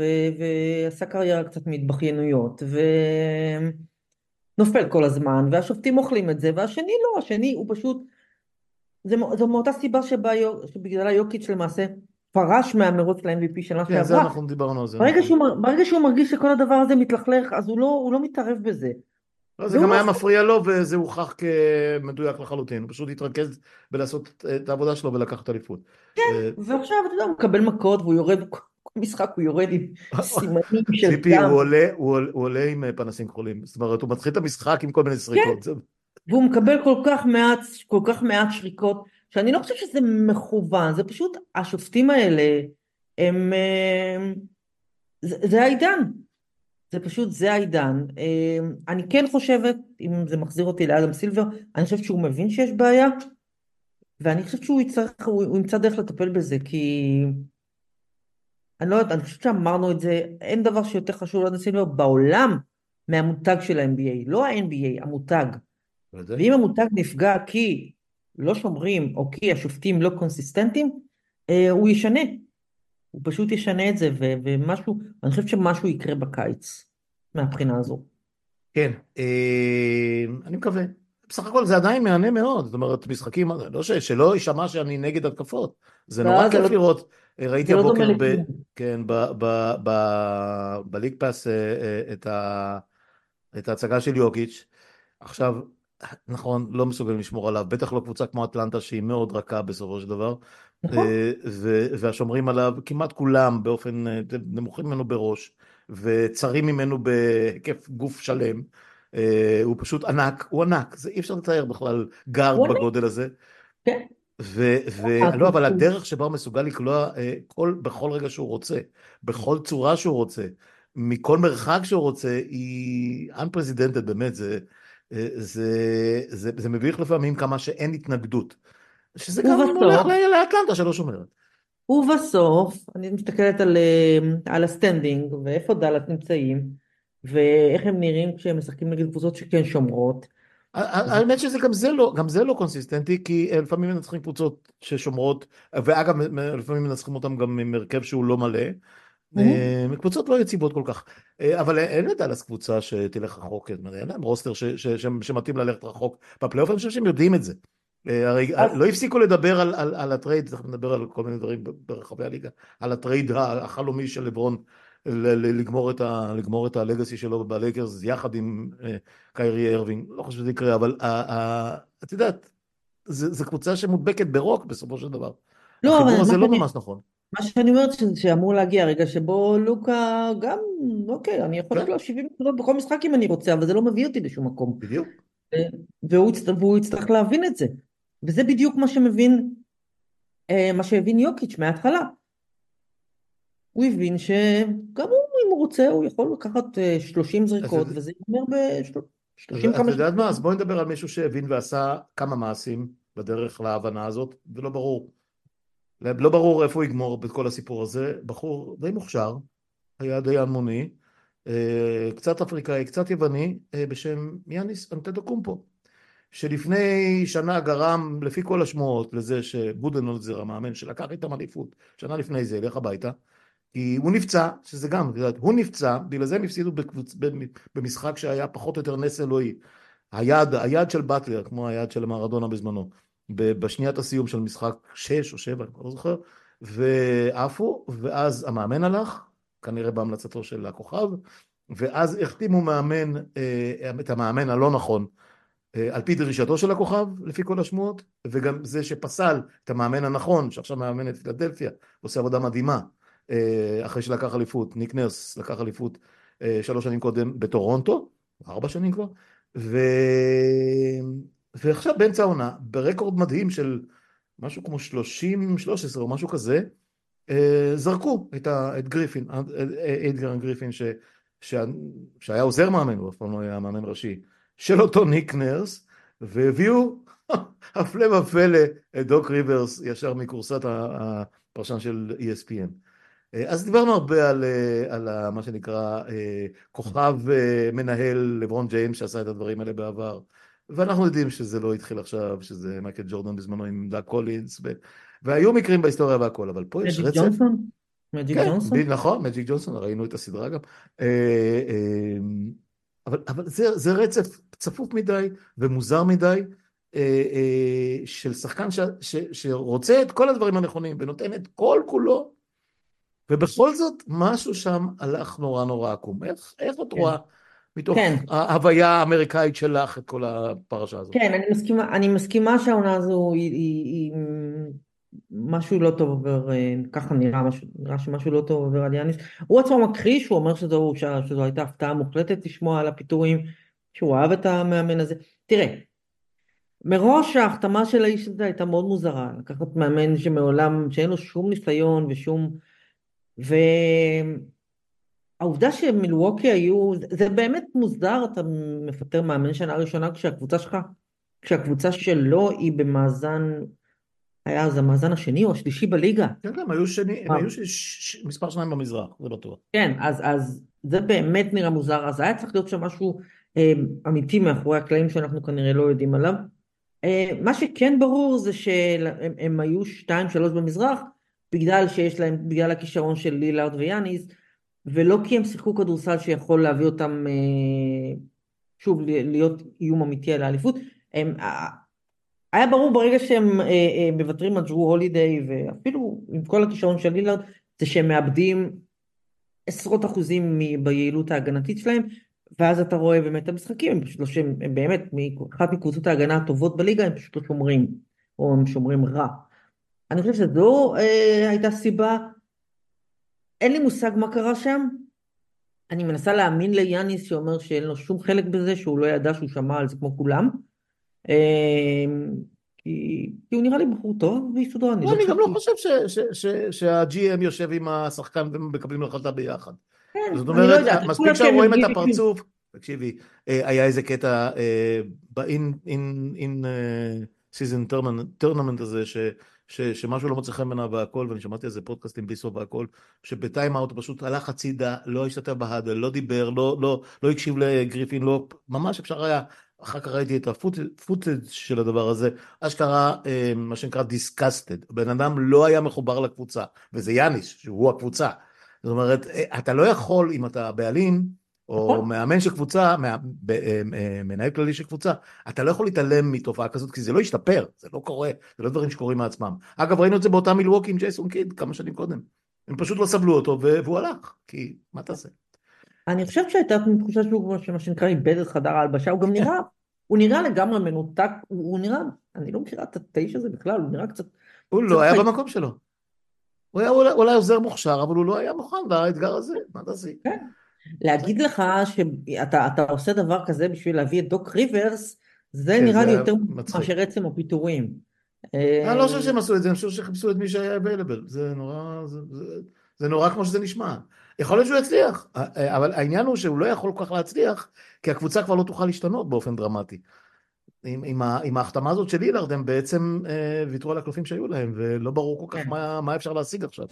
ועשה קריירה קצת מתבכיינויות, ונופל כל הזמן, והשופטים אוכלים את זה, והשני לא, השני הוא פשוט, זו מאותה סיבה שבגלל היוקיץ' למעשה, פרש מהאמירות של ה-M V P שנה שעברה. ברגע שהוא מרגיש שכל הדבר הזה מתלכלך, אז הוא לא מתערב בזה. זה גם היה מפריע לו, וזה הוכח כמדויק לחלוטין. הוא פשוט התרכז בלעשות את העבודה שלו ולקחת אליפות. כן, ועכשיו אתה יודע, הוא מקבל מכות, והוא יורד, כל משחק הוא יורד עם סימנים של דם. ציפי, הוא עולה עם פנסים כחולים. זאת אומרת, הוא מתחיל את המשחק עם כל מיני שריקות. והוא מקבל כל כך מעט שריקות, שאני לא חושב שזה מכוון, זה פשוט, השופטים האלה, הם, זה, זה העידן, זה פשוט, זה העידן, אני כן חושבת, אם זה מחזיר אותי לאדם סילבר, אני חושבת שהוא מבין שיש בעיה, ואני חושבת שהוא יצטרך, הוא ימצא דרך לטפל בזה, כי, אני לא יודעת, אני חושבת שאמרנו את זה, אין דבר שיותר חשוב לאדם סילבר בעולם, מהמותג של ה-N B A, לא ה-N B A, המותג, ואם המותג נפגע כי, לא שומרים, או כי השופטים לא קונסיסטנטים, אה, הוא ישנה. הוא פשוט ישנה את זה, ו- ומשהו, אני חושב שמשהו יקרה בקיץ, מהבחינה הזו. כן, אה, אני מקווה. בסך הכל זה עדיין מענה מאוד, זאת אומרת, משחקים, לא ש- שלא ישמע שאני נגד התקפות. זה לא, נורא זה כיף לא... לראות, ראיתי הבוקר, לא ב- כן, ב- ב- ב- בליג פאס, את, ה- את ההצגה של יוקיץ', עכשיו, נכון, לא מסוגלים לשמור עליו, בטח לא קבוצה כמו אטלנטה שהיא מאוד רכה בסופו של דבר, והשומרים עליו כמעט כולם באופן נמוכים ממנו בראש, וצרים ממנו בהיקף גוף שלם, הוא פשוט ענק, הוא ענק, זה אי אפשר לתאר בכלל גארד בגודל הזה, ולא, אבל הדרך שבה הוא מסוגל לקלוע בכל רגע שהוא רוצה, בכל צורה שהוא רוצה, מכל מרחק שהוא רוצה, היא unprecedented באמת, זה... זה, זה, זה מביך לפעמים כמה שאין התנגדות, שזה גם הולך לאטלנטה שלא שומרת. ובסוף, אני מסתכלת על, על הסטנדינג, ואיפה דלת נמצאים, ואיך הם נראים כשהם משחקים נגד קבוצות שכן שומרות. האמת שזה גם זה לא, גם זה לא קונסיסטנטי, כי לפעמים מנצחים קבוצות ששומרות, ואגב, לפעמים מנצחים אותם גם עם הרכב שהוא לא מלא, קבוצות לא יציבות כל כך, אבל אין לדלס קבוצה שתלך רחוק, אין להם רוסטר שמתאים ללכת רחוק בפלייאוף, אני חושב שהם יודעים את זה, הרי לא הפסיקו לדבר על הטרייד, אנחנו נדבר על כל מיני דברים ברחבי הליגה, על הטרייד החלומי של לברון, לגמור את הלגאסי שלו בלייקרס יחד עם קיירי ארווינג, לא חושב שזה יקרה, אבל את יודעת, זו קבוצה שמודבקת ברוק בסופו של דבר, החיבור הזה לא ממש נכון. מה שאני אומרת שאמור להגיע הרגע שבו לוקה גם, אוקיי, אני יכול להגיע שבעים נקודות בכל משחק אם אני רוצה, אבל זה לא מביא אותי לשום מקום. בדיוק. והוא יצטרך להבין את זה. וזה בדיוק מה שמבין, מה שהבין יוקיץ' מההתחלה. הוא הבין שגם הוא, אם הוא רוצה, הוא יכול לקחת שלושים זריקות, וזה יגמר ב-שלושים וחמש. אז אתה יודעת מה? אז בואי נדבר על מישהו שהבין ועשה כמה מעשים בדרך להבנה הזאת, ולא ברור. לא ברור איפה הוא יגמור בכל הסיפור הזה. בחור די מוכשר, היה די אלמוני, קצת אפריקאי, קצת יווני, בשם יאניס אנטדוקומפו, שלפני שנה גרם, לפי כל השמועות, לזה שבודנולזר, המאמן שלקח איתם אליפות, שנה לפני זה, הלך הביתה, כי הוא נפצע, שזה גם, הוא נפצע, בגלל זה הם הפסידו במשחק שהיה פחות או יותר נס אלוהי. היד, היד של בטלר, כמו היד של מרדונה בזמנו, בשניית הסיום של משחק שש או שבע, אני לא זוכר, ועפו, ואז המאמן הלך, כנראה בהמלצתו של הכוכב, ואז החתימו מאמן, את המאמן הלא נכון, על פי דרישתו של הכוכב, לפי כל השמועות, וגם זה שפסל את המאמן הנכון, שעכשיו מאמן את פילדלפיה, עושה עבודה מדהימה, אחרי שלקח אליפות, ניק נרס לקח אליפות שלוש שנים קודם בטורונטו, ארבע שנים כבר, ו... ועכשיו בן צעונה, ברקורד מדהים של משהו כמו שלושים, שלוש עשרה או משהו כזה, זרקו את, ה... את גריפין, אדגר גריפין, ש... ש... שהיה עוזר מאמן, הוא אף פעם לא היה מאמן ראשי, של אותו ניק נרס, והביאו הפלא ופלא את דוק ריברס, ישר מקורסת הפרשן של E S P N. אז דיברנו הרבה על, על מה שנקרא כוכב מנהל לברון ג'יימס שעשה את הדברים האלה בעבר, ואנחנו יודעים שזה לא התחיל עכשיו, שזה מייקל ג'ורדן בזמנו עם דאק קולינס, ו... והיו מקרים בהיסטוריה והכל, אבל פה יש רצף. מג'יק ג'ונסון? מג'יק כן, ג'ונסון? נכון, מג'יק ג'ונסון, ראינו את הסדרה גם. אבל, אבל זה, זה רצף צפוף מדי ומוזר מדי, של שחקן ש, ש, שרוצה את כל הדברים הנכונים ונותן את כל כולו, ובכל זאת, משהו שם הלך נורא נורא עקום. איך, איך את רואה מתוך ההוויה האמריקאית שלך את כל הפרשה הזאת? כן, אני מסכימה, אני מסכימה שהעונה הזו היא, היא, היא, משהו לא טוב עובר, ככה נראה, משהו, נראה שמשהו לא טוב עובר על יאניס. הוא עצמו מכחיש, הוא אומר שזו, שזו הייתה הפתעה מוחלטת לשמוע על הפיטורים, שהוא אהב את המאמן הזה. תראה, מראש ההחתמה של האיש הזה הייתה מאוד מוזרה, לקחת מאמן שמעולם, שאין לו שום ניסיון ושום... והעובדה שמילווקי היו, זה באמת מוסדר, אתה מפטר מאמן שנה ראשונה כשהקבוצה שלך, כשהקבוצה שלו היא במאזן, היה זה המאזן השני או השלישי בליגה. כן, גם היו שני, היו מספר שניים במזרח, זה בטוח. כן, אז זה באמת נראה מוזר, אז היה צריך להיות שם משהו אמיתי מאחורי הקלעים שאנחנו כנראה לא יודעים עליו. מה שכן ברור זה שהם היו שתיים, שלוש במזרח, בגלל שיש להם, בגלל הכישרון של לילארד ויאניס, ולא כי הם שיחקו כדורסל שיכול להביא אותם, שוב, להיות איום אמיתי על האליפות. היה ברור ברגע שהם מבטרים על ג'רו הולידיי, ואפילו עם כל הכישרון של לילארד, זה שהם מאבדים עשרות אחוזים ביעילות ההגנתית שלהם, ואז אתה רואה באמת המשחקים, הם פשוט לא שהם, הם באמת, אחת מקבוצות ההגנה הטובות בליגה, הם פשוט לא שומרים, או הם שומרים רע. אני חושב שזו אה, הייתה סיבה, אין לי מושג מה קרה שם, אני מנסה להאמין ליאניס שאומר שאין לו שום חלק בזה, שהוא לא ידע שהוא שמע על זה כמו כולם, אה, כי, כי הוא נראה לי בחור טוב ויסודו. אני, לא, לא אני גם לא חושב ש, ש, ש, ש, שה-ג'י אם יושב עם השחקן ומקבלים לחלטה ביחד. כן, זאת אומרת, לא יודע, מספיק שרואים את הפרצוף, תקשיבי, היה איזה קטע אה, ב-in season tournament, tournament הזה ש... ש, שמשהו לא מצליחם בנה והכל, ואני שמעתי איזה פודקאסטים ביסו והכל, שבטיים אאוט פשוט הלך הצידה, לא השתתף בהדל, לא דיבר, לא, לא, לא הקשיב לגריפין, לא, ממש אפשר היה, אחר כך ראיתי את הפוטג' של הדבר הזה, אשכרה, מה שנקרא disgusted, בן אדם לא היה מחובר לקבוצה, וזה יאניס, שהוא הקבוצה, זאת אומרת, אתה לא יכול, אם אתה בעלים, או מאמן של קבוצה, מנהל כללי של קבוצה, אתה לא יכול להתעלם מתופעה כזאת, כי זה לא ישתפר, זה לא קורה, זה לא דברים שקורים מעצמם. אגב, ראינו את זה באותה מילווקי עם ג'ייסון קיד, כמה שנים קודם. הם פשוט לא סבלו אותו, והוא הלך, כי מה תעשה? אני חושב שהייתה תחושה שהוא, מה שנקרא, איבד את חדר ההלבשה, הוא גם נראה, הוא נראה לגמרי מנותק, הוא נראה, אני לא מכירה את התשע הזה בכלל, הוא נראה קצת... הוא לא היה במקום שלו. הוא היה אולי עוזר מוכשר, אבל הוא לא היה מוכן לאתגר הזה, מה תעשי? כן, להגיד לך שאתה עושה דבר כזה בשביל להביא את דוק ריברס, זה נראה לי יותר מאשר עצם או פיתורים. אני לא חושב שהם עשו את זה, אני חושב שחיפשו את מי שהיה available, זה נורא כמו שזה נשמע. יכול להיות שהוא יצליח, אבל העניין הוא שהוא לא יכול כל כך להצליח, כי הקבוצה כבר לא תוכל להשתנות באופן דרמטי. עם ההחתמה הזאת של לילארד, הם בעצם ויתרו על הקלופים שהיו להם, ולא ברור כל כך מה אפשר להשיג עכשיו.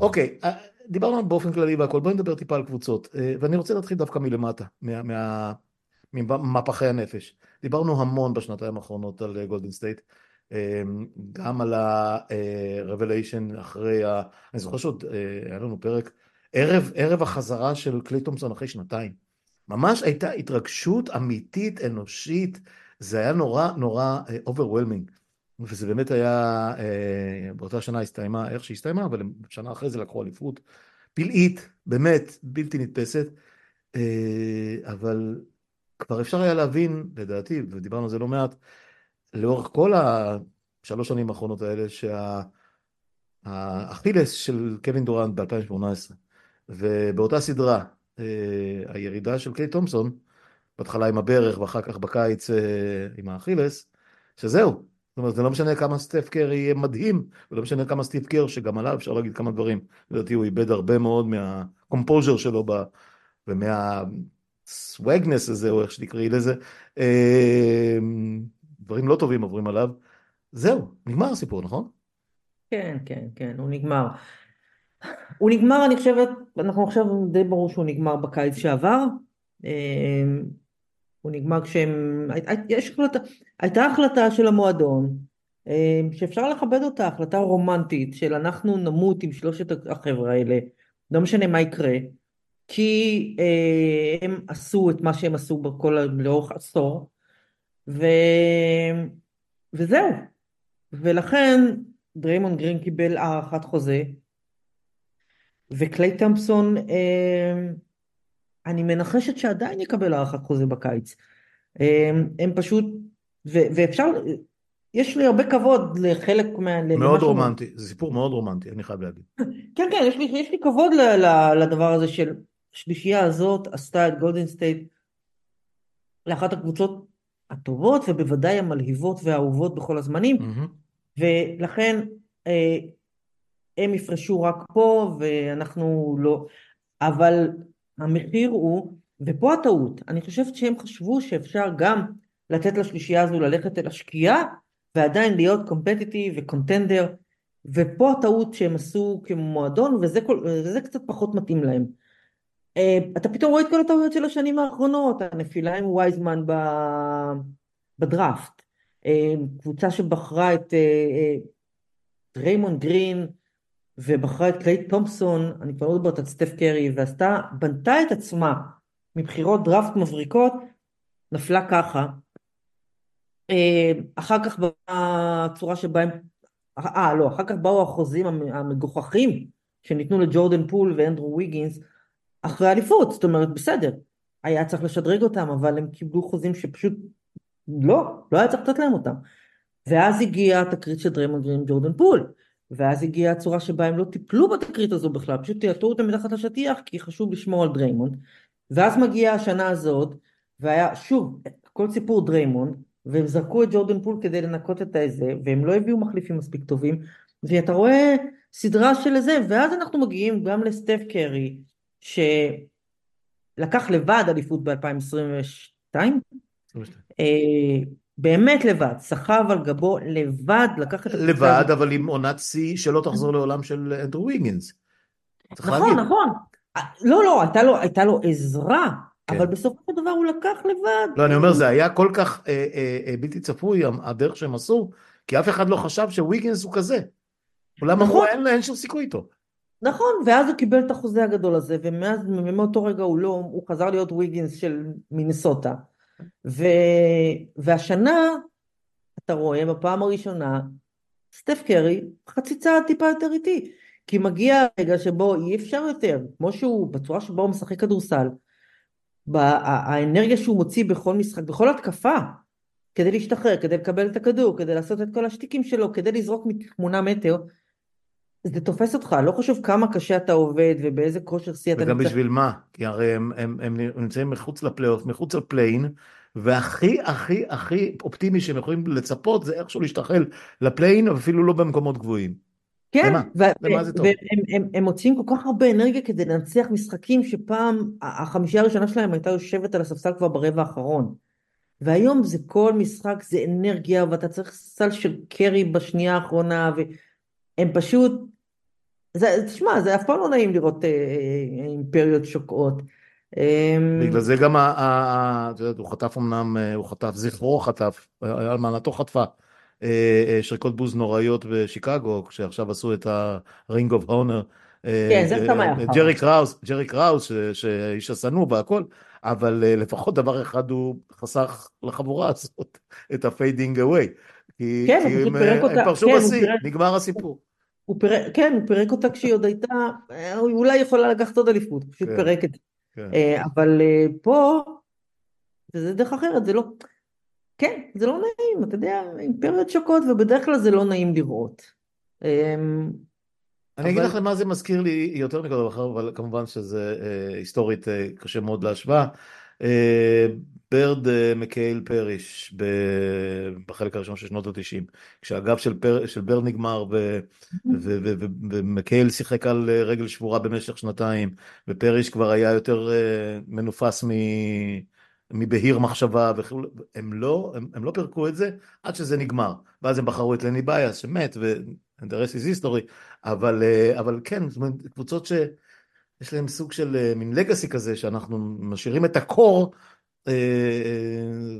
אוקיי, דיברנו באופן כללי והכל, בואי נדבר טיפה על קבוצות, ואני רוצה להתחיל דווקא מלמטה, ממפחי הנפש. דיברנו המון בשנתיים האחרונות על גולדן סטייט, גם על ה-revelation אחרי ה... אני זוכר שעוד היה לנו פרק, ערב, ערב החזרה של קליי תומפסון אחרי שנתיים. ממש הייתה התרגשות אמיתית, אנושית, זה היה נורא נורא overwhelming, וזה באמת היה, באותה שנה הסתיימה, איך שהסתיימה, אבל שנה אחרי זה לקחו אליפות, פלאית, באמת, בלתי נתפסת, אבל כבר אפשר היה להבין, לדעתי, ודיברנו על זה לא מעט, לאורך כל השלוש שנים האחרונות האלה, שהאכילס של קווין דורנט ב-אלפיים שמונה עשרה, ובאותה סדרה, הירידה של קליי תומפסון, בהתחלה עם הברך ואחר כך בקיץ עם האכילס, שזהו. זאת אומרת, זה לא משנה כמה סטף קרי יהיה מדהים, ולא משנה כמה סטף קר, שגם עליו אפשר להגיד כמה דברים. לדעתי הוא איבד הרבה מאוד מהקומפוז'ר שלו, ומהסוואגנס הזה, או איך שתקראי לזה. דברים לא טובים עוברים עליו. זהו, נגמר הסיפור, נכון? כן, כן, כן, הוא נגמר. הוא נגמר, אני חושבת, אנחנו עכשיו די ברור שהוא נגמר בקיץ שעבר, הוא נגמר כשהם, יש החלטה, הייתה החלטה של המועדון, שאפשר לכבד אותה, החלטה רומנטית, של אנחנו נמות עם שלושת החבר'ה האלה, לא משנה מה יקרה, כי הם עשו את מה שהם עשו בכל לאורך עשור, ו... וזהו, ולכן דריימונד גרין קיבל הארכת חוזה, וקליי תומפסון, אני מנחשת שעדיין יקבל הערכת חוזה בקיץ. הם פשוט, ואפשר, יש לי הרבה כבוד לחלק מה... מאוד רומנטי, זה סיפור מאוד רומנטי, אני חייב להגיד. כן, כן, יש לי, יש לי כבוד לדבר הזה של השלישייה הזאת, עשתה את גולדן סטייט, לאחת הקבוצות הטובות, ובוודאי המלהיבות והאהובות בכל הזמנים, ולכן... הם יפרשו רק פה, ואנחנו לא, אבל המחיר הוא, ופה הטעות, אני חושבת שהם חשבו שאפשר גם לתת לשלישייה הזו ללכת אל השקיעה, ועדיין להיות קומפטיטיב וקונטנדר, ופה הטעות שהם עשו כמועדון, וזה, וזה קצת פחות מתאים להם. אתה פתאום רואה את כל הטעויות של השנים האחרונות, הנפילה עם וייזמן בדראפט, קבוצה שבחרה את דריימונד גרין, ובחרה את קליי תומפסון, אני כבר לא מדברת את סטף קרי, ועשתה, בנתה את עצמה, מבחירות דראפט מבריקות, נפלה ככה, אחר כך בצורה שבה הם, אה לא, אחר כך באו החוזים המגוחכים, שניתנו לג'ורדן פול ואנדרו ויגינס, אחרי אליפות, זאת אומרת בסדר, היה צריך לשדרג אותם, אבל הם קיבלו חוזים שפשוט, לא, לא היה צריך לתת להם אותם, ואז הגיעה התקרית של דריימונד גרין ג'ורדן פול, ואז הגיעה הצורה שבה הם לא טיפלו בתקרית הזו בכלל, פשוט תיאטרו אותם מתחת לשטיח, כי חשוב לשמור על דריימונד, ואז מגיעה השנה הזאת, והיה שוב, כל סיפור דריימונד, והם זרקו את ג'ורדן פול כדי לנקות את הזה, והם לא הביאו מחליפים מספיק טובים, ואתה רואה סדרה של זה, ואז אנחנו מגיעים גם לסטף קרי, שלקח לבד אליפות ב-אלפיים עשרים ושתיים, באמת לבד, סחב על גבו לבד, לקח את... לבד, אבל עם עונת סי שלא תחזור לעולם של אנדרו ויגינס. נכון, נכון. לא, לא, הייתה לו עזרה, אבל בסופו של דבר הוא לקח לבד. לא, אני אומר, זה היה כל כך בלתי צפוי, הדרך שהם עשו, כי אף אחד לא חשב שוויגינס הוא כזה. אולם אמרו, אין שום סיכוי איתו. נכון, ואז הוא קיבל את החוזה הגדול הזה, ומאותו רגע הוא חזר להיות ויגינס של מינסוטה. ו... והשנה, אתה רואה, בפעם הראשונה, סטף קרי חציצה טיפה יותר איתי, כי מגיע הרגע שבו אי אפשר יותר, כמו שהוא, בצורה שבו הוא משחק כדורסל, בה... האנרגיה שהוא מוציא בכל משחק, בכל התקפה, כדי להשתחרר, כדי לקבל את הכדור, כדי לעשות את כל השתיקים שלו, כדי לזרוק מתמונה מטר, זה תופס אותך, לא חושב כמה קשה אתה עובד, ובאיזה כושר שיא אתה נמצא. וגם בשביל מה, כי הרי הם, הם, הם נמצאים מחוץ לפלייאוף, מחוץ לפליין, והכי הכי הכי אופטימי שהם יכולים לצפות, זה איכשהו להשתחל לפליין, אפילו לא במקומות גבוהים. כן, והם מוצאים כל כך הרבה אנרגיה כדי לנצח משחקים שפעם החמישייה הראשונה שלהם הייתה יושבת על הספסל כבר ברבע האחרון. והיום זה כל משחק, זה אנרגיה, ואתה צריך סל של קרי בשנייה האחרונה, והם פשוט, תשמע, זה אף פעם לא נעים לראות אימפריות שוקעות. בגלל זה גם, הוא חטף אמנם, הוא חטף, זכרו חטף, על מענתו חטפה. שריקות בוז נוראיות בשיקגו, שעכשיו עשו את הרינג אוף הונר, ג'רי קראוס, ג'רי קראוס, שאיש הסנו והכל, אבל לפחות דבר אחד הוא חסך לחבורה הזאת, את הפיידינג אווי, כי הם פרשו בסי, נגמר הסיפור. כן, הוא פירק אותה כשהיא עוד הייתה, אולי יכולה לקחת עוד אליפות, פשוט פירק את זה, אבל פה, זה דרך אחרת, זה לא... כן, זה לא נעים, אתה יודע, אימפריות שוקות, ובדרך כלל זה לא נעים לראות. אני אגיד לך למה זה מזכיר לי יותר מכל אחר, אבל כמובן שזה היסטורית קשה מאוד להשוואה. ברד מקייל פריש, בחלק הראשון של שנות ה-תשעים, כשהגב של ברד נגמר, ומקייל שיחק על רגל שבורה במשך שנתיים, ופריש כבר היה יותר מנופס מ... מבהיר מחשבה, הם לא, הם, הם לא פרקו את זה, עד שזה נגמר, ואז הם בחרו את לני בייס, שמת, ואינטרס איז היסטורי, אבל, אבל כן, זאת אומרת, קבוצות שיש להם סוג של מין לגאסי כזה, שאנחנו משאירים את הקור,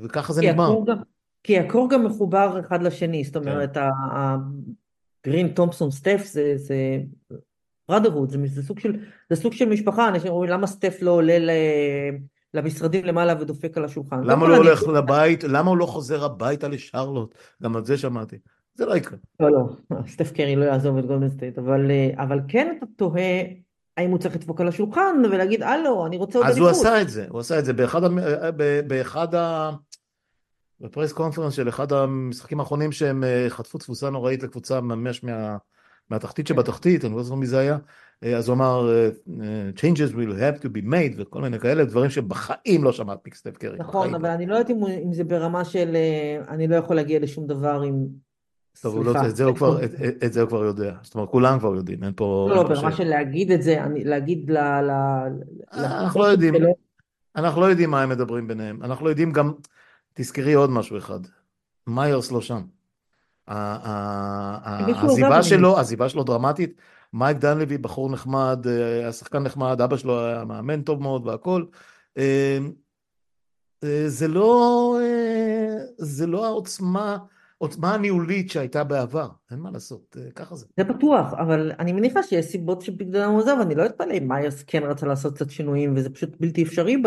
וככה זה נגמר. הקור גם, כי הקור גם מחובר אחד לשני, זאת אומרת, גרין, תומפסון, סטף, זה... זה... ברדרוד, זה, זה, סוג של, זה סוג של משפחה, אנשים אומרים, למה סטף לא עולה ל... למשרדים למעלה ודופק על השולחן. למה לא הולך לבית, למה הוא לא חוזר הביתה לשרלוט? גם על זה שמעתי. זה לא יקרה. לא, לא. סטף קרי לא יעזוב את גולדן סטייט, אבל כן אתה תוהה, האם הוא צריך לדפוק על השולחן, ולהגיד, אלו, אני רוצה עוד הליכוד. אז הוא עשה את זה, הוא עשה את זה, באחד ה... בפרס קונפרנס של אחד המשחקים האחרונים, שהם חטפו תפוסה נוראית לקבוצה ממש מהתחתית שבתחתית, אני לא זוכר מי זה היה, אז הוא אמר, changes will have to be made, וכל מיני כאלה דברים שבחיים לא שמעת פיקסטב קרי. נכון, אבל אני לא יודעת אם זה ברמה של, אני לא יכול להגיע לשום דבר עם... סליחה. את זה הוא כבר יודע, זאת אומרת, כולם כבר יודעים, אין פה... לא, ברמה של להגיד את זה, להגיד ל... אנחנו לא יודעים, אנחנו לא יודעים מה הם מדברים ביניהם, אנחנו לא יודעים גם, תזכרי עוד משהו אחד, מיירס לא שם. הזיבה שלו, הזיבה שלו דרמטית, מייק דנלוי, בחור נחמד, השחקן נחמד, אבא שלו היה מאמן טוב מאוד והכל. זה לא, זה לא העוצמה, עוצמה הניהולית שהייתה בעבר. אין מה לעשות, ככה זה. זה בטוח, אבל אני מניחה שיש סיבות שבגלל המוזב, אני לא אתפלא, מיירס כן רצה לעשות קצת שינויים, וזה פשוט בלתי אפשרי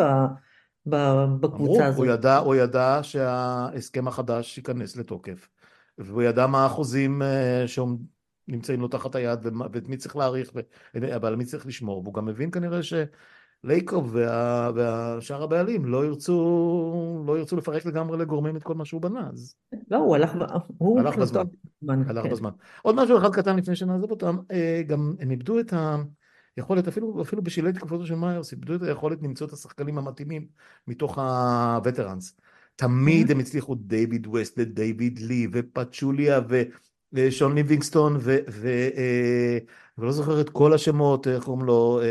בקבוצה הזאת. הוא ידע, הוא ידע שההסכם החדש ייכנס לתוקף, והוא ידע מה האחוזים שעומדים, נמצאים לו תחת היד, ואת מי צריך להעריך, אבל מי צריך לשמור, והוא גם מבין כנראה שלייקוב והשאר הבעלים לא ירצו לפרק לגמרי לגורמים את כל מה שהוא בנה, אז... לא, הוא הלך בזמן. הלך בזמן. עוד משהו אחד קטן לפני שנעזוב אותם, גם הם איבדו את היכולת, אפילו בשבילי תקופתו של מיירס, איבדו את היכולת למצוא את השחקנים המתאימים מתוך הווטרנס. תמיד הם הצליחו דייביד ווסט, ודייביד לי, ופצ'וליה, ו... שון ליבינגסטון, ולא זוכר את כל השמות, איך אומרים לו,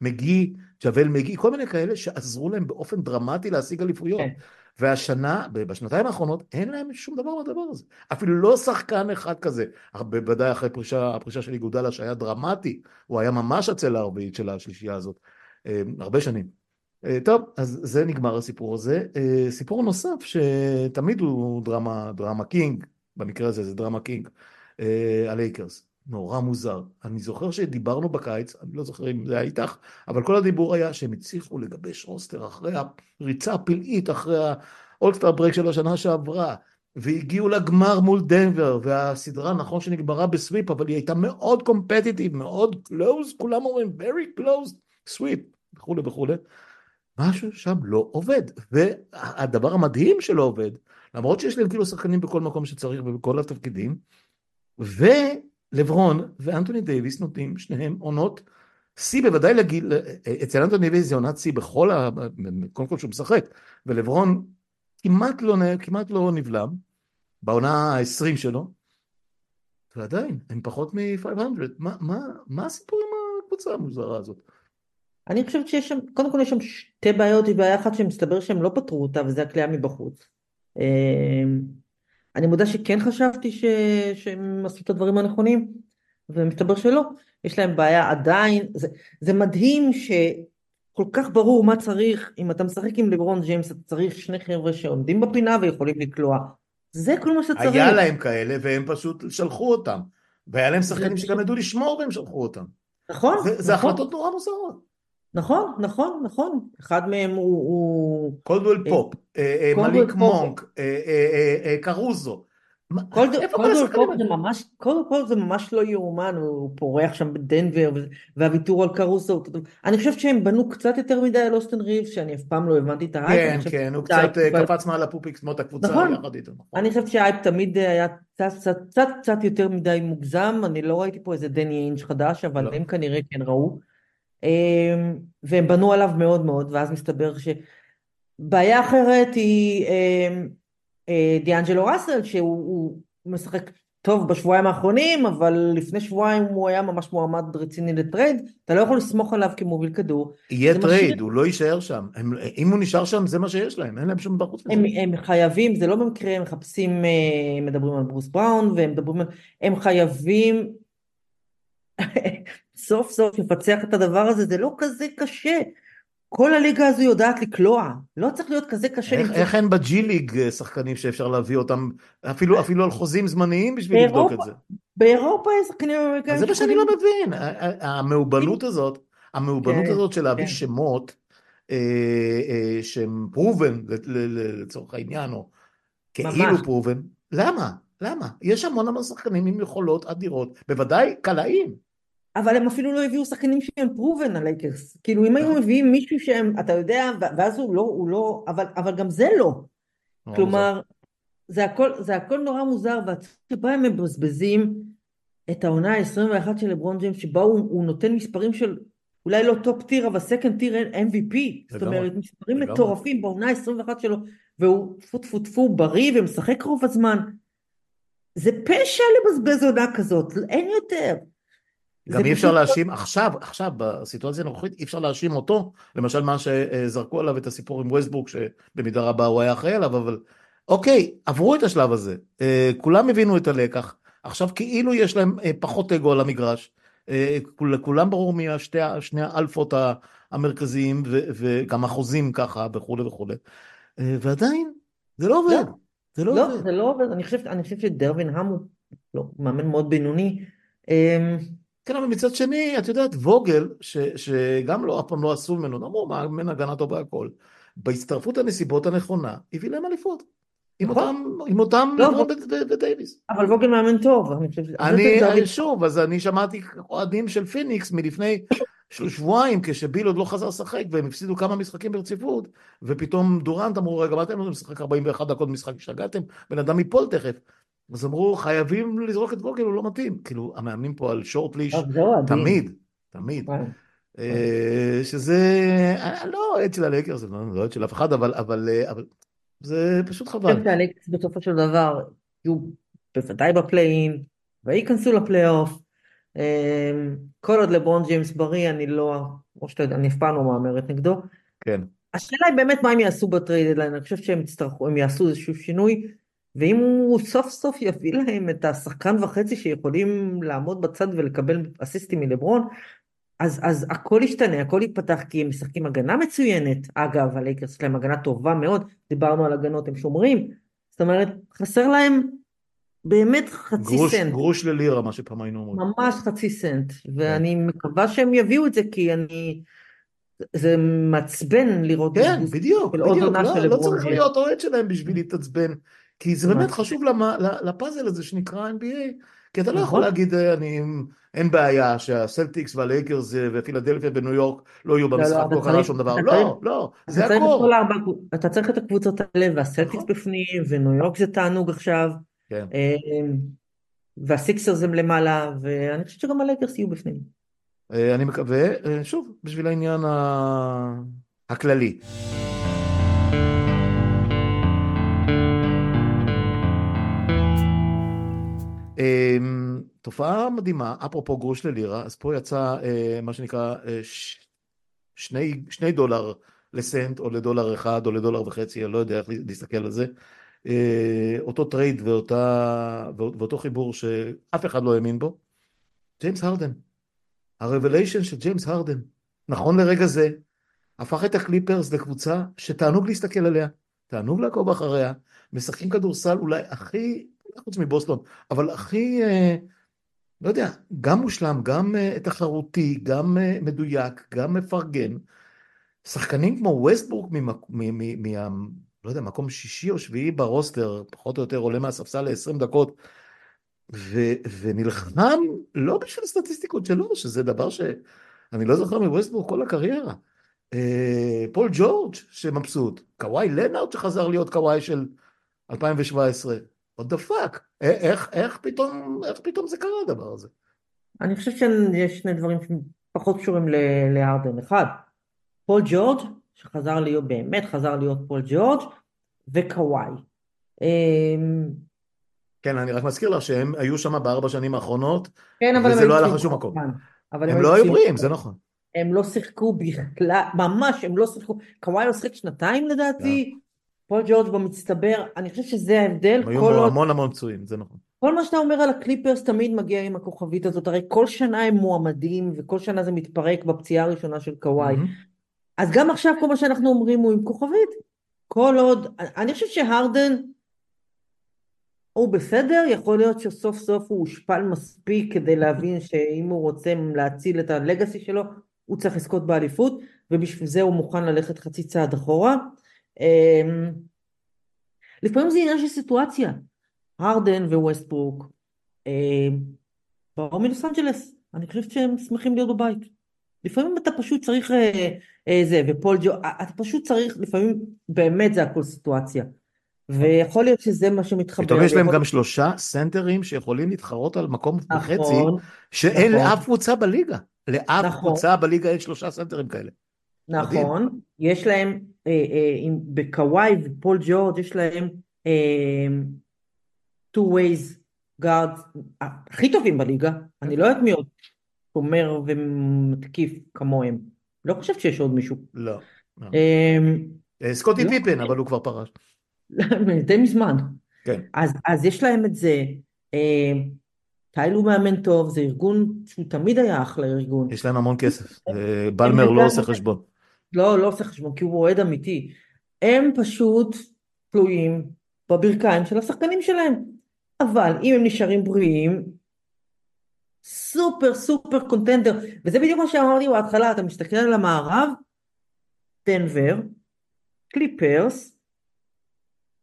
מגי, ג'וול מגי, כל מיני כאלה שעזרו להם באופן דרמטי להשיג אליפויות, והשנה, בשנתיים האחרונות, אין להם שום דבר מהדבר הזה, אפילו לא שחקן אחד כזה, בוודאי אחרי הפרישה של איגודלה, שהיה דרמטי, הוא היה ממש הצלע הרביעית של השלישייה הזאת, הרבה שנים. טוב, אז זה נגמר הסיפור הזה, סיפור נוסף שתמיד הוא דרמה, דרמה קינג, במקרה הזה, זה דרמה קינג, הלייקרס, נורא מוזר. אני זוכר שדיברנו בקיץ, אני לא זוכר אם זה היה איתך, אבל כל הדיבור היה שהם הצליחו לגבש רוסטר אחרי הריצה הפלאית, אחרי האולסטאר ברייק של השנה שעברה, והגיעו לגמר מול דנבר, והסדרה נכון שנגמרה בסוויפ, אבל היא הייתה מאוד קומפטיטיב, מאוד קלוז, כולם אומרים, very close, סוויפ, וכו' וכו'. משהו שם לא עובד, והדבר המדהים שלא עובד, למרות שיש להם כאילו שחקנים בכל מקום שצריך ובכל התפקידים, ולברון ואנטוני דייביס נותנים שניהם עונות סי, בוודאי לגיל, אצל אנטוני דייביס זה עונת סי בכל, ה... קודם כל שהוא משחק, ולברון כמעט לא, כמעט לא נבלם, בעונה ה-עשרים שלו, ועדיין, הם פחות מ-חמש מאות, מה, מה, מה הסיפור עם הקבוצה המוזרה הזאת? אני חושבת שיש שם, קודם כל יש שם שתי בעיות, היא בעיה אחת שמסתבר שהם לא פתרו אותה, וזה הכלייה מבחוץ. אני מודה שכן חשבתי ש... שהם עשו את הדברים הנכונים, ומסתבר שלא, יש להם בעיה עדיין, זה, זה מדהים שכל כך ברור מה צריך, אם אתה משחק עם לברון ג'יימס, אתה צריך שני חבר'ה שעומדים בפינה ויכולים לקלוע, זה כל מה שצריך. היה להם כאלה, והם פשוט שלחו אותם, והיה להם שחקנים שגם ידעו לשמור והם שלחו אותם. נכון. זה, נכון. זה החלטות נורא מוזרות. נכון, נכון, נכון. אחד מהם הוא... הוא... קולדוול פופ, מליק מונק, קרוזו. קודם כל זה ממש לא יאומן, הוא פורח שם בדנבר, והוויתור על קרוסו, אני חושבת שהם בנו קצת יותר מדי על אוסטן ריבס, שאני אף פעם לא הבנתי את ההייפ. כן, כן, הוא קצת קפץ מעל הפופיקס, מות הקבוצה יחד איתו. אני חושבת שההייפ תמיד היה קצת יותר מדי מוגזם, אני לא ראיתי פה איזה דני אינג' חדש, אבל הם כנראה כן ראו, והם בנו עליו מאוד מאוד, ואז מסתבר שבעיה אחרת היא... דיאנג'לו ראסל, שהוא משחק טוב בשבועיים האחרונים, אבל לפני שבועיים הוא היה ממש מועמד רציני לטרייד, אתה לא יכול לסמוך עליו כמוביל כדור. יהיה טרייד, הוא לא יישאר שם, אם הוא נשאר שם זה מה שיש להם, אין להם שום בחוץ. הם חייבים, זה לא במקרה, הם מחפשים, מדברים על ברוס בראון, הם חייבים סוף סוף לפצח את הדבר הזה, זה לא כזה קשה. כל הליגה הזו יודעת לקלוע, לא צריך להיות כזה קשה. איך אין בג'י ליג שחקנים שאפשר להביא אותם, אפילו על חוזים זמניים בשביל לבדוק את זה? באירופה יש שחקנים אמריקאים. זה מה שאני לא מבין, המעובלות הזאת, המעובלות הזאת של להביא שמות, שהם פרובן לצורך העניין, או כאילו פרובן, למה? למה? יש המון המון שחקנים עם יכולות אדירות, בוודאי קלעים. אבל הם אפילו לא הביאו שחקנים שהם פרובן הלייקרס, כאילו אם היו מביאים מישהו שהם, אתה יודע, ואז הוא לא, הוא לא, אבל, אבל גם זה לא, כלומר, זה הכל, זה הכל נורא מוזר, והצבא הם מבזבזים את העונה ה-עשרים ואחת של לברון ג'יימס, שבה הוא, הוא נותן מספרים של, אולי לא טופ טיר, אבל סקנד טיר אם וי פי, זאת אומרת, מספרים מטורפים בעונה ה-עשרים ואחת שלו, והוא פוטפוטפו בריא, ומשחק רוב הזמן, זה פשע לבזבז עונה כזאת, אין יותר, גם אי אפשר להאשים, עכשיו, עכשיו, בסיטואציה הנוכחית, אי אפשר להאשים אותו, למשל מה שזרקו עליו את הסיפור עם ווסטברוק, שבמידה רבה הוא היה אחראי עליו, אבל אוקיי, עברו את השלב הזה, כולם הבינו את הלקח, עכשיו כאילו יש להם פחות אגו על המגרש, כולם ברור משני האלפות המרכזיים, וגם החוזים ככה, וכו' וכו', ועדיין, זה לא עובד, זה לא עובד. זה לא עובד, אני חושב שדרווין האם הוא מאמן מאוד בינוני, כן, אבל מצד שני, את יודעת, ווגל, ש, שגם לא, אף פעם לא עשו ממנו, אמרו, מה, מן הגנה טובה הכל, בהצטרפות הנסיבות הנכונה, הביא להם אליפות, עם אותם, עם אותם לברון ודייביס. אבל ווגל מאמן טוב. אני, שוב, אז אני שמעתי אוהדים של פיניקס מלפני שבועיים, כשביל עוד לא חזר לשחק, והם הפסידו כמה משחקים ברציפות, ופתאום דורנט אמרו, רגע, מה אתם לא משחק ארבעים ואחת דקות משחק, שגעתם, בן אדם ייפול תכף. אז אמרו, חייבים לזרוק את ווגל, הוא לא מתאים. כאילו, המאמנים פה על שורט ליש, תמיד, תמיד. שזה, לא עד של הלקר, זה לא עד של אף אחד, אבל זה פשוט חבל. אני חושב שהלקרס בסופו של דבר, יהיו בוודאי בפלייאין, וייכנסו לפלייאוף. כל עוד לברון ג'יימס בריא, אני לא, או שאתה יודע, אני אף פעם לא מאמרת נגדו. כן. השאלה היא באמת מה הם יעשו בטרייד, אני חושב שהם יעשו איזשהו שינוי, ואם הוא סוף סוף יביא להם את השחקן וחצי שיכולים לעמוד בצד ולקבל אסיסטים מלברון, אז, אז הכל ישתנה, הכל ייפתח, כי הם משחקים הגנה מצוינת, אגב, הלייקרס שלהם הגנה טובה מאוד, דיברנו על הגנות, הם שומרים, זאת אומרת, חסר להם באמת חצי גרוש, סנט. גרוש ללירה, מה שפעם היינו אומרים. ממש חצי סנט, ואני מקווה שהם יביאו את זה, כי אני... זה מצבן לראות... כן, בדיוק, בדיוק, לא, לא צריך להיות אוהד שלהם בשביל להתעצבן, כי זה באמת חשוב לפאזל הזה שנקרא אן בי איי, כי אתה לא יכול להגיד, אין בעיה שהסלטיקס והלייקרס ופילדלפיה בניו יורק לא יהיו במשחק, לא חלה שום דבר, לא, לא, זה הכל. אתה צריך את הקבוצות האלה, והסלטיקס בפנים, וניו יורק זה תענוג עכשיו, והסיקסרס הם למעלה, ואני חושבת שגם הלייקרס יהיו בפנים. אני מקווה, שוב, בשביל העניין הכללי. תופעה מדהימה, אפרופו גרוש ללירה, אז פה יצא מה שנקרא שני דולר לסנט, או לדולר אחד, או לדולר וחצי, אני לא יודע איך להסתכל על זה, אותו טרייד ואותו חיבור שאף אחד לא האמין בו, ג'יימס הרדן, הרבליישן של ג'יימס הרדן, נכון לרגע זה, הפך את הקליפרס לקבוצה שתענוג להסתכל עליה, תענוג לעקוב אחריה, משחקים כדורסל אולי הכי, חוץ מבוסטון, אבל הכי, לא יודע, גם מושלם, גם תחרותי, גם מדויק, גם מפרגן, שחקנים כמו ווסטבורק, לא יודע, מקום שישי או שביעי ברוסטר, פחות או יותר עולה מהספסל ל-עשרים דקות, ונלחם לא בשביל הסטטיסטיקות שלו, שזה דבר שאני לא זוכר מווסטבורק כל הקריירה, פול ג'ורג' שמבסוט, קוואי לנארד שחזר להיות קוואי של אלפיים שבע עשרה, what the fuck, איך, איך פתאום, איך פתאום זה קרה הדבר הזה? אני חושב שיש שני דברים שפחות קשורים להרדן. אחד, פול ג'ורג' שחזר להיות, באמת חזר להיות פול ג'ורג' וקוואי. כן, אני רק מזכיר לה שהם היו שם בארבע שנים האחרונות, וזה לא הלך לשום מקום. הם לא היו בריאים, זה נכון. הם לא שיחקו בכלל, ממש הם לא שיחקו, קוואי לא שיחק שנתיים לדעתי, פול ג'ורג' במצטבר, אני חושב שזה ההבדל. היו בו המון המון פצועים, זה נכון. כל מה שאתה אומר על הקליפרס תמיד מגיע עם הכוכבית הזאת, הרי כל שנה הם מועמדים, וכל שנה זה מתפרק בפציעה הראשונה של קוואי. אז גם עכשיו כל מה שאנחנו אומרים הוא עם כוכבית, כל עוד, אני חושב שהרדן, הוא בסדר, יכול להיות שסוף סוף הוא הושפל מספיק, כדי להבין שאם הוא רוצה להציל את הלגאסי שלו, הוא צריך לזכות באליפות, ובשביל זה הוא מוכן ללכת חצי צעד אחורה. לפעמים זה עניין של סיטואציה. הרדן וווסטברוק באו מלוס אנג'לס, אני חושב שהם שמחים להיות בבית. לפעמים אתה פשוט צריך זה, ופול ג'ו, אתה פשוט צריך, לפעמים באמת זה הכל סיטואציה, ויכול להיות שזה מה שמתחבר. פתאום יש להם גם שלושה סנטרים שיכולים להתחרות על מקום וחצי, שאין לאף קבוצה בליגה, לאף קבוצה בליגה יש שלושה סנטרים כאלה. נכון, יש להם בקוואי ופול ג'ורג' יש להם two ways guards הכי טובים בליגה, אני לא יודעת מי עוד שומר ומתקיף כמוהם, לא חושב שיש עוד מישהו. לא, סקוטי פיפן, אבל הוא כבר פרש די מזמן. אז יש להם את זה, טיילו מאמן טוב, זה ארגון שהוא תמיד היה אחלה ארגון. יש להם המון כסף, בלמר לא עושה חשבון. לא, לא עושה חשבון, כי הוא רועד אמיתי. הם פשוט תלויים בברכיים של השחקנים שלהם. אבל אם הם נשארים בריאים, סופר סופר קונטנדר, וזה בדיוק מה שאמרתי בהתחלה, אתה מסתכל על המערב, דנבר, קליפרס,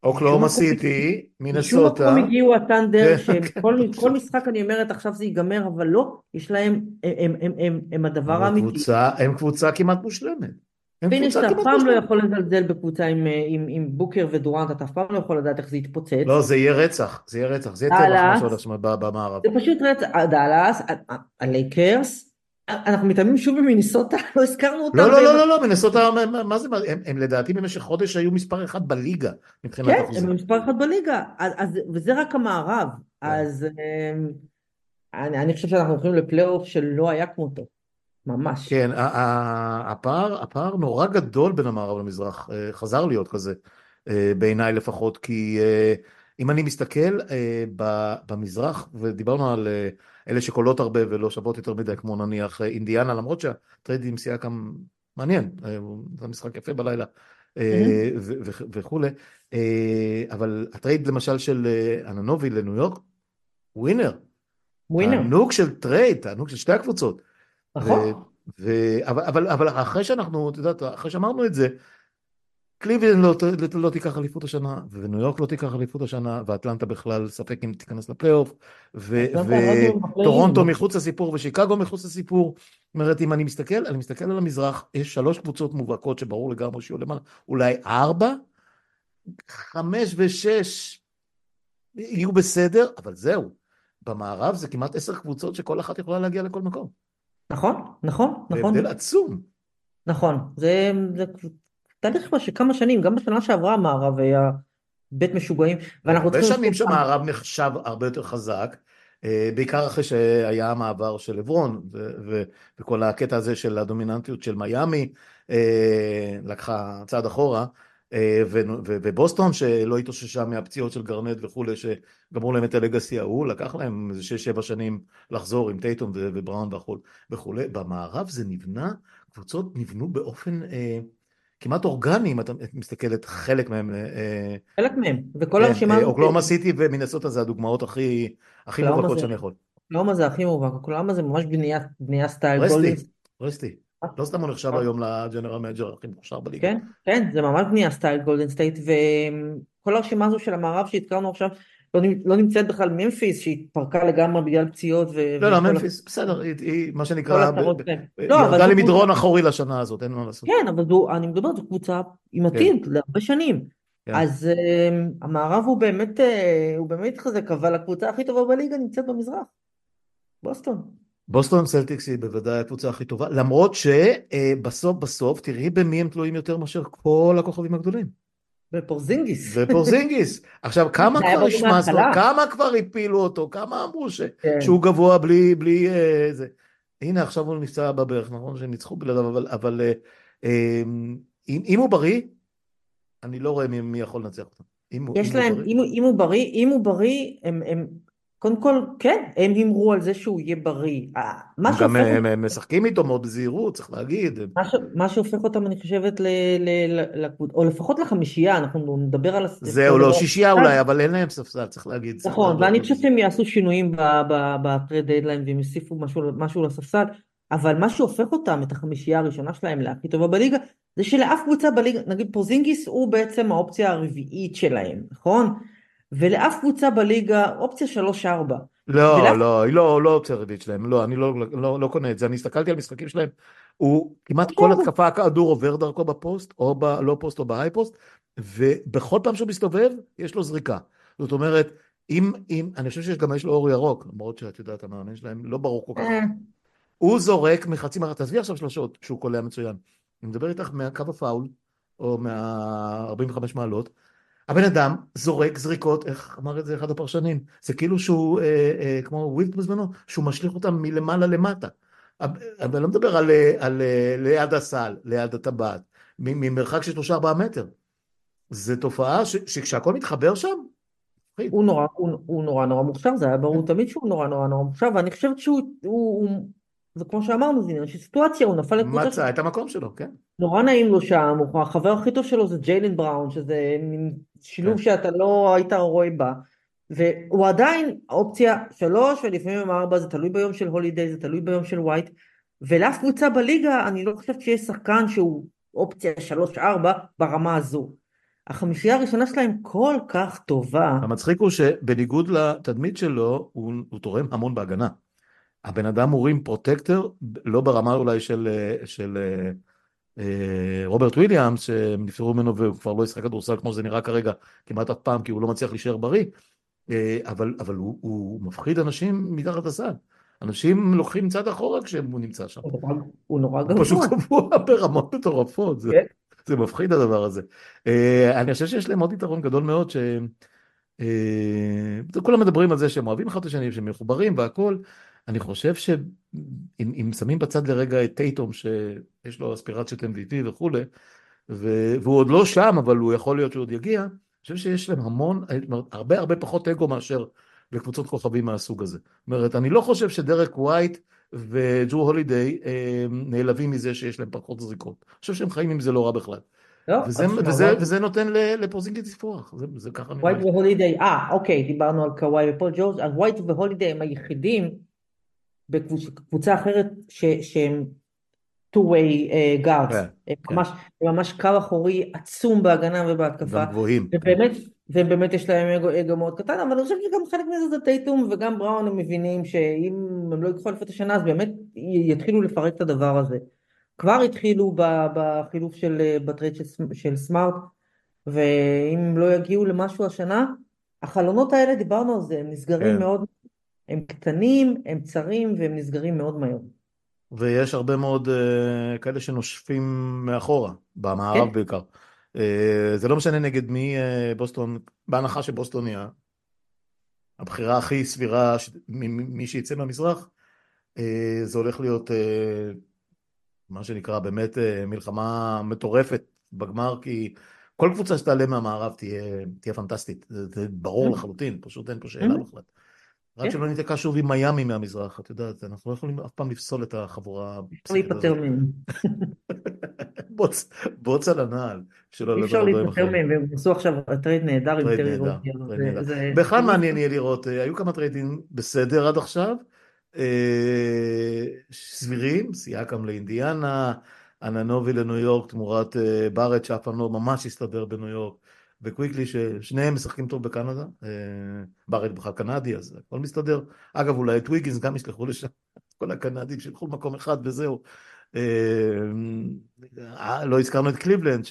אוקלאומה סיטי, מינסוטה. שוב מקום הגיעו הטנדר, שכל משחק אני אומרת עכשיו זה ייגמר, אבל לא, יש להם, הם הדבר האמיתי. הם קבוצה כמעט מושלמת. פיניש, אתה אף פעם לא יכול לזלזל בקבוצה עם בוקר ודורנט, אתה אף פעם לא יכול לדעת איך זה יתפוצץ. לא, זה יהיה רצח, זה יהיה רצח, זה יהיה טרח במערב. זה פשוט רצח, דאלאס, הלייקרס, אנחנו מתאמים שוב במינסוטה, לא הזכרנו אותם. לא, לא, לא, לא, מינסוטה, מה זה, הם לדעתי במשך חודש היו מספר אחד בליגה, מבחינת אחוזים. כן, הם מספר אחד בליגה, וזה רק המערב, אז אני חושב שאנחנו הולכים לפלייאוף שלא היה כמותו, ממש. כן, הפער נורא גדול בין המערב למזרח, חזר להיות כזה, בעיניי לפחות, כי אם אני מסתכל במזרח, ודיברנו על אלה שקולות הרבה ולא שוות יותר מדי, כמו נניח אינדיאנה, למרות שהטרייד עם סייקם מעניין, זה משחק יפה בלילה וכו', אבל הטרייד למשל של אננובי לניו יורק, ווינר, תענוג של טרייד, תענוג של שתי הקבוצות, אבל אחרי שאנחנו, אתה יודעת, אחרי שאמרנו את זה, קליבלנד לא, לא, לא תיקח אליפות השנה, וניו יורק לא תיקח אליפות השנה, ואטלנטה בכלל ספק אם תיכנס לפלייאוף, וטורונטו מחוץ לסיפור, ושיקגו מחוץ לסיפור. אומרת, אם אני מסתכל, אני מסתכל על המזרח, יש שלוש קבוצות מובהקות שברור לגמרי שיהיו למעלה, אולי ארבע, חמש ושש, יהיו בסדר, אבל זהו. במערב זה כמעט עשר קבוצות שכל אחת יכולה להגיע לכל מקום. נכון, נכון, נכון. בהבדל עצום. נכון, זה... זה... תהליך כמה שנים, גם בשנה שעברה המערב היה בית משוגעים, ואנחנו צריכים... בשנים שהמערב נחשב הרבה יותר חזק, בעיקר אחרי שהיה המעבר של לברון, וכל הקטע הזה של הדומיננטיות של מיאמי, לקחה צעד אחורה, ובוסטון שלא התאוששה מהפציעות של גרנט וכולי, שגמרו להם את הלגסי ההוא, לקח להם שש שבע שנים לחזור עם טייטום ובראון וכולי, במערב זה נבנה, קבוצות נבנו באופן... כמעט אורגניים, את מסתכלת חלק מהם. חלק מהם, וכל הרשימה... אוקלאומה סיטי ומינסוטה זה הדוגמאות הכי מובהקות שאני יכול. אוקלאומה זה הכי מובהק, אוקלאומה זה ממש בנייה סטייל גולדן. רסטי, לא סתם הוא נחשב היום לג'נרל מנג'ר הכי מוכשר בליגה. כן, כן, זה ממש בנייה סטייל גולדן סטייט, וכל הרשימה הזו של המערב שהתקרנו עכשיו, לא נמצאת בכלל ממפיס, שהיא פרקה לגמרי בגלל פציעות. לא, לא, ממפיס, בסדר, היא מה שנקרא, ירדה למדרון אחורי לשנה הזאת, אין מה לעשות. כן, אבל אני מדברת, זו קבוצה עם עתיד, להרבה שנים. אז המערב הוא באמת, הוא באמת חזק, אבל הקבוצה הכי טובה בליגה נמצאת במזרח. בוסטון. בוסטון סלטיקס היא בוודאי הקבוצה הכי טובה, למרות שבסוף בסוף, תראי במי הם תלויים יותר מאשר כל הכוכבים הגדולים. בפורזינגיס. בפורזינגיס. עכשיו, כמה כבר ישמע לו, כמה כבר הפילו אותו, כמה אמרו שהוא גבוה בלי, בלי זה. הנה, עכשיו הוא נפצע בברך, נכון? שהם ניצחו בלעדיו, אבל, אבל, אם הוא בריא, אני לא רואה מי יכול לנצח אותו. יש להם, אם הוא בריא, אם הוא בריא, הם, הם, קודם כל, כן, הם אמרו על זה שהוא יהיה בריא. גם הם משחקים איתו מאוד בזהירות, צריך להגיד. מה שהופך אותם, אני חושבת, או לפחות לחמישייה, אנחנו נדבר על... זהו, לא, שישייה אולי, אבל אין להם ספסל, צריך להגיד. נכון, ואני חושבת שהם יעשו שינויים בפרי דדליין, והם יוסיפו משהו לספסל, אבל מה שהופך אותם, את החמישייה הראשונה שלהם, להכי טובה בליגה, זה שלאף קבוצה בליגה, נגיד פורזינגיס, הוא בעצם האופציה הרביעית שלהם, נכון? ולאף קבוצה בליגה, אופציה שלוש ארבע. לא, לא, היא לא אופציה רביעית שלהם, לא, אני לא קונה את זה, אני הסתכלתי על משחקים שלהם, הוא כמעט כל התקפה הכדור עובר דרכו בפוסט, או בלא פוסט או בהיי פוסט, ובכל פעם שהוא מסתובב, יש לו זריקה. זאת אומרת, אם, אני חושב שיש גם יש לו אור ירוק, למרות שאת יודעת, המאמן שלהם לא ברור כל כך. הוא זורק מחצי מרחק, תעזבי עכשיו שלושות, שהוא קולע מצוין. אני מדבר איתך מהקו הפאול, או מה-ארבעים וחמש מעלות, הבן אדם זורק זריקות, איך אמר את זה אחד הפרשנים, זה כאילו שהוא, אה, אה, כמו ווילט בזמנו, שהוא משליך אותם מלמעלה למטה. אני לא מדבר על, על, ליד הסל, ליד הטבעת, ממרחק של שלושה ארבעה מטר. זו תופעה ש, שכשהכל מתחבר שם, הוא נורא, הוא, הוא נורא נורא מוכשר, זה היה ברור תמיד שהוא נורא נורא נורא מוכשר, ואני חושבת שהוא, הוא, הוא, זה כמו שאמרנו, זה נראה שסיטואציה, הוא נפל לקבוצה. מצא את המקום שלו, כן. נורא נעים לו שם, החבר הכי טוב שלו זה ג'יילן בראון, שזה שילוב שאתה לא היית רואה בה, והוא עדיין האופציה שלוש, ולפעמים ארבע, זה תלוי ביום של הולידיי, זה תלוי ביום של ווייט, ולאף קבוצה בליגה, אני לא חושבת שיש שחקן שהוא אופציה שלוש ארבע ברמה הזו. החמישייה הראשונה שלהם כל כך טובה. המצחיק הוא שבניגוד לתדמית שלו, הוא, הוא תורם המון בהגנה. הבן אדם הורים פרוטקטר, לא ברמה אולי של, של רוברט וויליאמס, שהם נפטרו ממנו והוא כבר לא ישחק כדורסל כמו זה נראה כרגע, כמעט אף פעם, כי הוא לא מצליח להישאר בריא, אבל, אבל הוא, הוא מפחיד אנשים מתחת הסל. אנשים לוקחים צד אחורה כשהוא נמצא שם. הוא נורא גבוה. פשוט גבוה ברמות מטורפות, זה, זה מפחיד הדבר הזה. אני חושב שיש להם עוד יתרון גדול מאוד ש... כולם מדברים על זה שהם אוהבים אחד לשני, שהם מחוברים והכל, אני חושב שאם שמים בצד לרגע את טייטום, שיש לו אספירציות M V P וכו', והוא עוד לא שם, אבל הוא יכול להיות שהוא עוד יגיע, אני חושב שיש להם המון, הרבה הרבה פחות אגו מאשר בקבוצות כוכבים מהסוג הזה. זאת אומרת, אני לא חושב שדרק ווייט וג'ו הולידיי נעלבים מזה שיש להם פחות זריקות. אני חושב שהם חיים עם זה לא רע בכלל. וזה נותן לפורזינגיס לפרוח. ווייט והולידיי, אה, אוקיי, דיברנו על קוואי ופול ג'ורג', אז ווייט והולידיי הם היחידים בקבוצה אחרת, שהם two-way uh, guards, yeah, ממש, yeah. ממש קו אחורי עצום בהגנה ובהתקפה, ובאמת, ובאמת יש להם אגו, אגו מאוד קטן, אבל אני חושב שגם חלק מזה זה טייטום וגם בראון, הם מבינים שאם הם לא יקחו לפת השנה, אז באמת יתחילו לפרק את הדבר הזה, כבר התחילו בחילוף של, בטרייד של, של סמארט, ואם לא יגיעו למשהו השנה, החלונות האלה, דיברנו על זה, הם נסגרים yeah. מאוד, הם קטנים, הם צרים, והם נסגרים מאוד מהר. ויש הרבה מאוד uh, כאלה שנושפים מאחורה, במערב כן. בעיקר. Uh, זה לא משנה נגד מי uh, בוסטון, בהנחה שבוסטון היא הבחירה הכי סבירה, ש... מ- מי שיצא מהמזרח, uh, זה הולך להיות, uh, מה שנקרא, באמת uh, מלחמה מטורפת בגמר, כי כל קבוצה שתעלה מהמערב תהיה, תהיה פנטסטית, זה, זה ברור לחלוטין, פשוט אין פה שאלה בכלל. רק שלא נתקע שוב עם מיאמי מהמזרח, את יודעת, אנחנו לא יכולים אף פעם לפסול את החבורה. אפשר להיפטר מהם. בוץ על הנעל. אפשר להיפטר מהם, והם עשו עכשיו טרייד נהדר עם טרי רוג'ר. בכלל מעניין יהיה לראות, היו כמה טריידים בסדר עד עכשיו, סבירים, סייקם לאינדיאנה, אננובי לניו יורק, תמורת בארט שאפנו ממש הסתדר בניו יורק, וקוויקלי ששניהם משחקים טוב בקנדה, בארט בכלל קנדי, אז הכל מסתדר. אגב, אולי את וויגינס גם ישלחו לשם, כל הקנדים שלחו במקום אחד וזהו. לא הזכרנו את קליבלנד,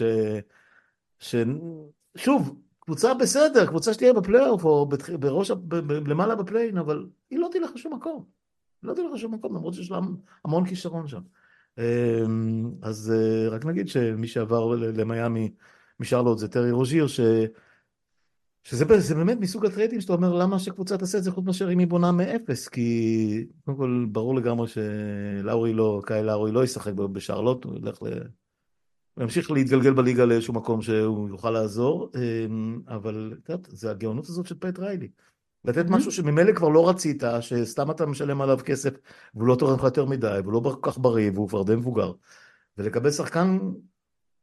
ששוב, קבוצה בסדר, קבוצה שתהיה בפלייאוף, או למעלה בפליין, אבל היא לא תלך לשום מקום. לא תלך לשום מקום, למרות שיש לה המון כישרון שם. אז רק נגיד שמי שעבר למיימי משרלוט זה טרי רוז'יר, ש... שזה זה באמת מסוג הטריידים שאתה אומר למה שקבוצה תעשה את זה חוץ מאשר אם היא בונה מאפס, כי קודם כל ברור לגמרי שלאורי לא, קייל לאורי לא ישחק בשרלוט, הוא ילך ל... ימשיך להתגלגל בליגה לאיזשהו מקום שהוא יוכל לעזור, אבל זה הגאונות הזאת של פייט ריילי. לתת משהו שממילא כבר לא רצית, שסתם אתה משלם עליו כסף, והוא לא תורם לך יותר מדי, והוא לא כל כך בריא, והוא כבר די מבוגר, ולקבל שחקן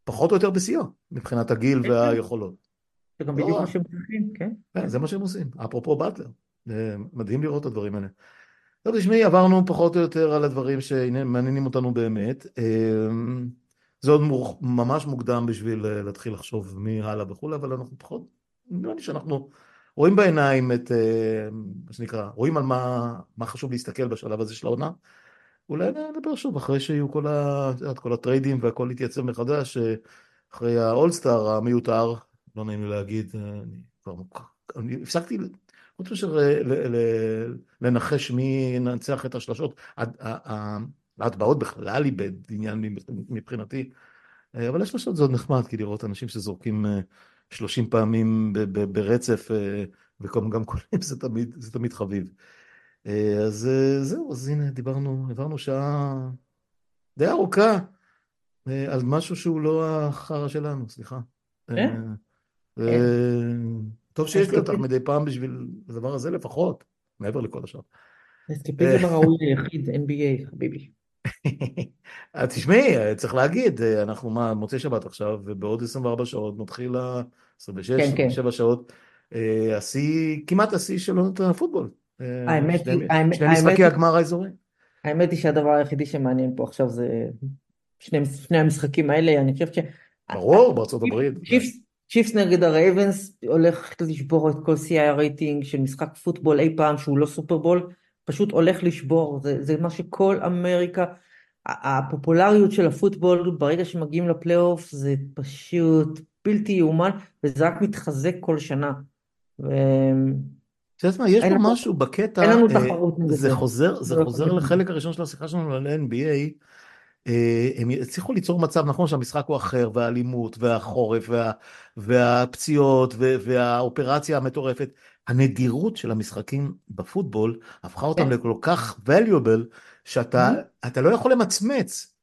פחות או יותר בסיוע, מבחינת הגיל והיכולות. זה גם בדיוק מה שהם עושים, כן? כן, זה מה שהם עושים, אפרופו באטלר, מדהים לראות את הדברים האלה. טוב, תשמעי, עברנו פחות או יותר על הדברים שמעניינים אותנו באמת, זה עוד ממש מוקדם בשביל להתחיל לחשוב מי הלאה וכולי, אבל אנחנו פחות, נראה לי שאנחנו... רואים בעיניים את, מה שנקרא, רואים על מה, מה חשוב להסתכל בשלב הזה של העונה, אולי נדבר שוב, אחרי שיהיו כל, ה, כל הטריידים והכל יתייצב מחדש, אחרי האולסטאר המיותר, לא נעים לי להגיד, אני כבר אני הפסקתי, עוד פשר לנחש מי ננצח את השלשות, ההטבעות בכלל היא בעניין מבחינתי, אבל השלשות זה עוד נחמד, כי לראות אנשים שזורקים, שלושים פעמים ברצף, וגם גם קולים, זה תמיד, זה תמיד חביב. אז זהו, אז הנה, דיברנו, עברנו שעה די ארוכה, על משהו שהוא לא החרא שלנו, סליחה. טוב שיש לי אותך מדי פעם בשביל הדבר הזה לפחות, מעבר לכל השאר. אסקיפיזם הראוי היחיד, N B A, חביבי. תשמעי, צריך להגיד, אנחנו מה, מוצאי שבת עכשיו, ובעוד עשרים וארבע שעות מתחיל עשרים ושש עשרים ושבע שעות, כמעט השיא של עונת הפוטבול. שני משחקי הגמר האזורי. האמת היא שהדבר היחידי שמעניין פה עכשיו זה שני המשחקים האלה, אני חושבת ש... ברור, בארצות הברית. צ'יפס נגד הרייבנס הולך לשבור את כל סי איי רייטינג של משחק פוטבול אי פעם שהוא לא סופרבול, פשוט הולך לשבור, זה, זה מה שכל אמריקה, הפופולריות של הפוטבול ברגע שמגיעים לפלייאוף, זה פשוט בלתי יאומן, וזה רק מתחזק כל שנה. ו... שיש מה, יש פה משהו בקטע, אין לנו תחרות מזה. זה חוזר, זה חוזר לחלק הראשון של השיחה שלנו על N B A, הם הצליחו ליצור מצב, נכון שהמשחק הוא אחר, והאלימות, והחורף, וה, והפציעות, והאופרציה המטורפת, הנדירות של המשחקים בפוטבול, הפכה אותם לכל כך valuable, שאתה אתה לא יכול למצמץ,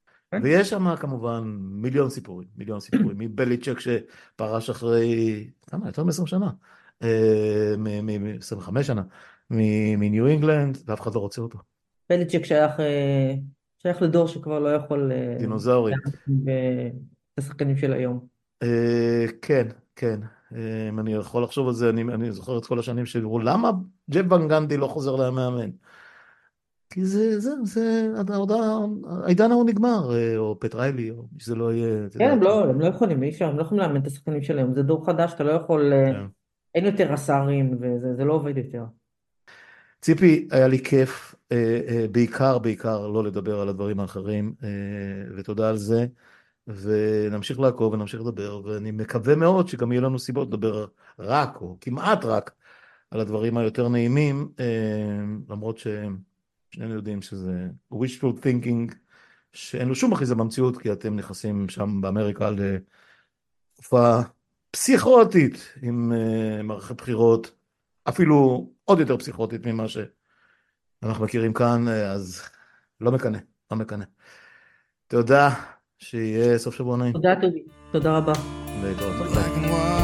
ויש שם כמובן מיליון סיפורים, מיליון סיפורים, מבליצ'ק שפרש אחרי, כמה, יותר מ-עשרים שנה, מ-עשרים וחמש שנה, מניו אינגלנד, ואף אחד לא רוצה אותו. בליצ'ק שייך... שייך לדור שכבר לא יכול... דינוזאורים. לשחקנים של היום. כן, כן. אם אני יכול לחשוב על זה, אני זוכר את כל השנים שדיברו, למה ג'ב ון גנדי לא חוזר למאמן? כי זה, זה, זה, העידן ההוא נגמר, או פטריילי, או שזה לא יהיה... כן, הם לא, הם לא יכולים, הם לא יכולים לאמן את השחקנים שלהם, זה דור חדש, אתה לא יכול, אין יותר עשרים, וזה לא עובד יותר. ציפי, היה לי כיף, בעיקר, בעיקר, לא לדבר על הדברים האחרים, ותודה על זה, ונמשיך לעקוב, ונמשיך לדבר, ואני מקווה מאוד שגם יהיו לנו סיבות לדבר רק, או כמעט רק, על הדברים היותר נעימים, למרות שהם... שנינו יודעים שזה wishful thinking, שאין לו שום אחיזה במציאות, כי אתם נכנסים שם באמריקה לתקופה פסיכוטית, עם מערכת בחירות, אפילו עוד יותר פסיכוטית ממה שאנחנו מכירים כאן, אז לא מקנה, לא מקנה. תודה, שיהיה סוף שבוע נעים. תודה, תודה רבה.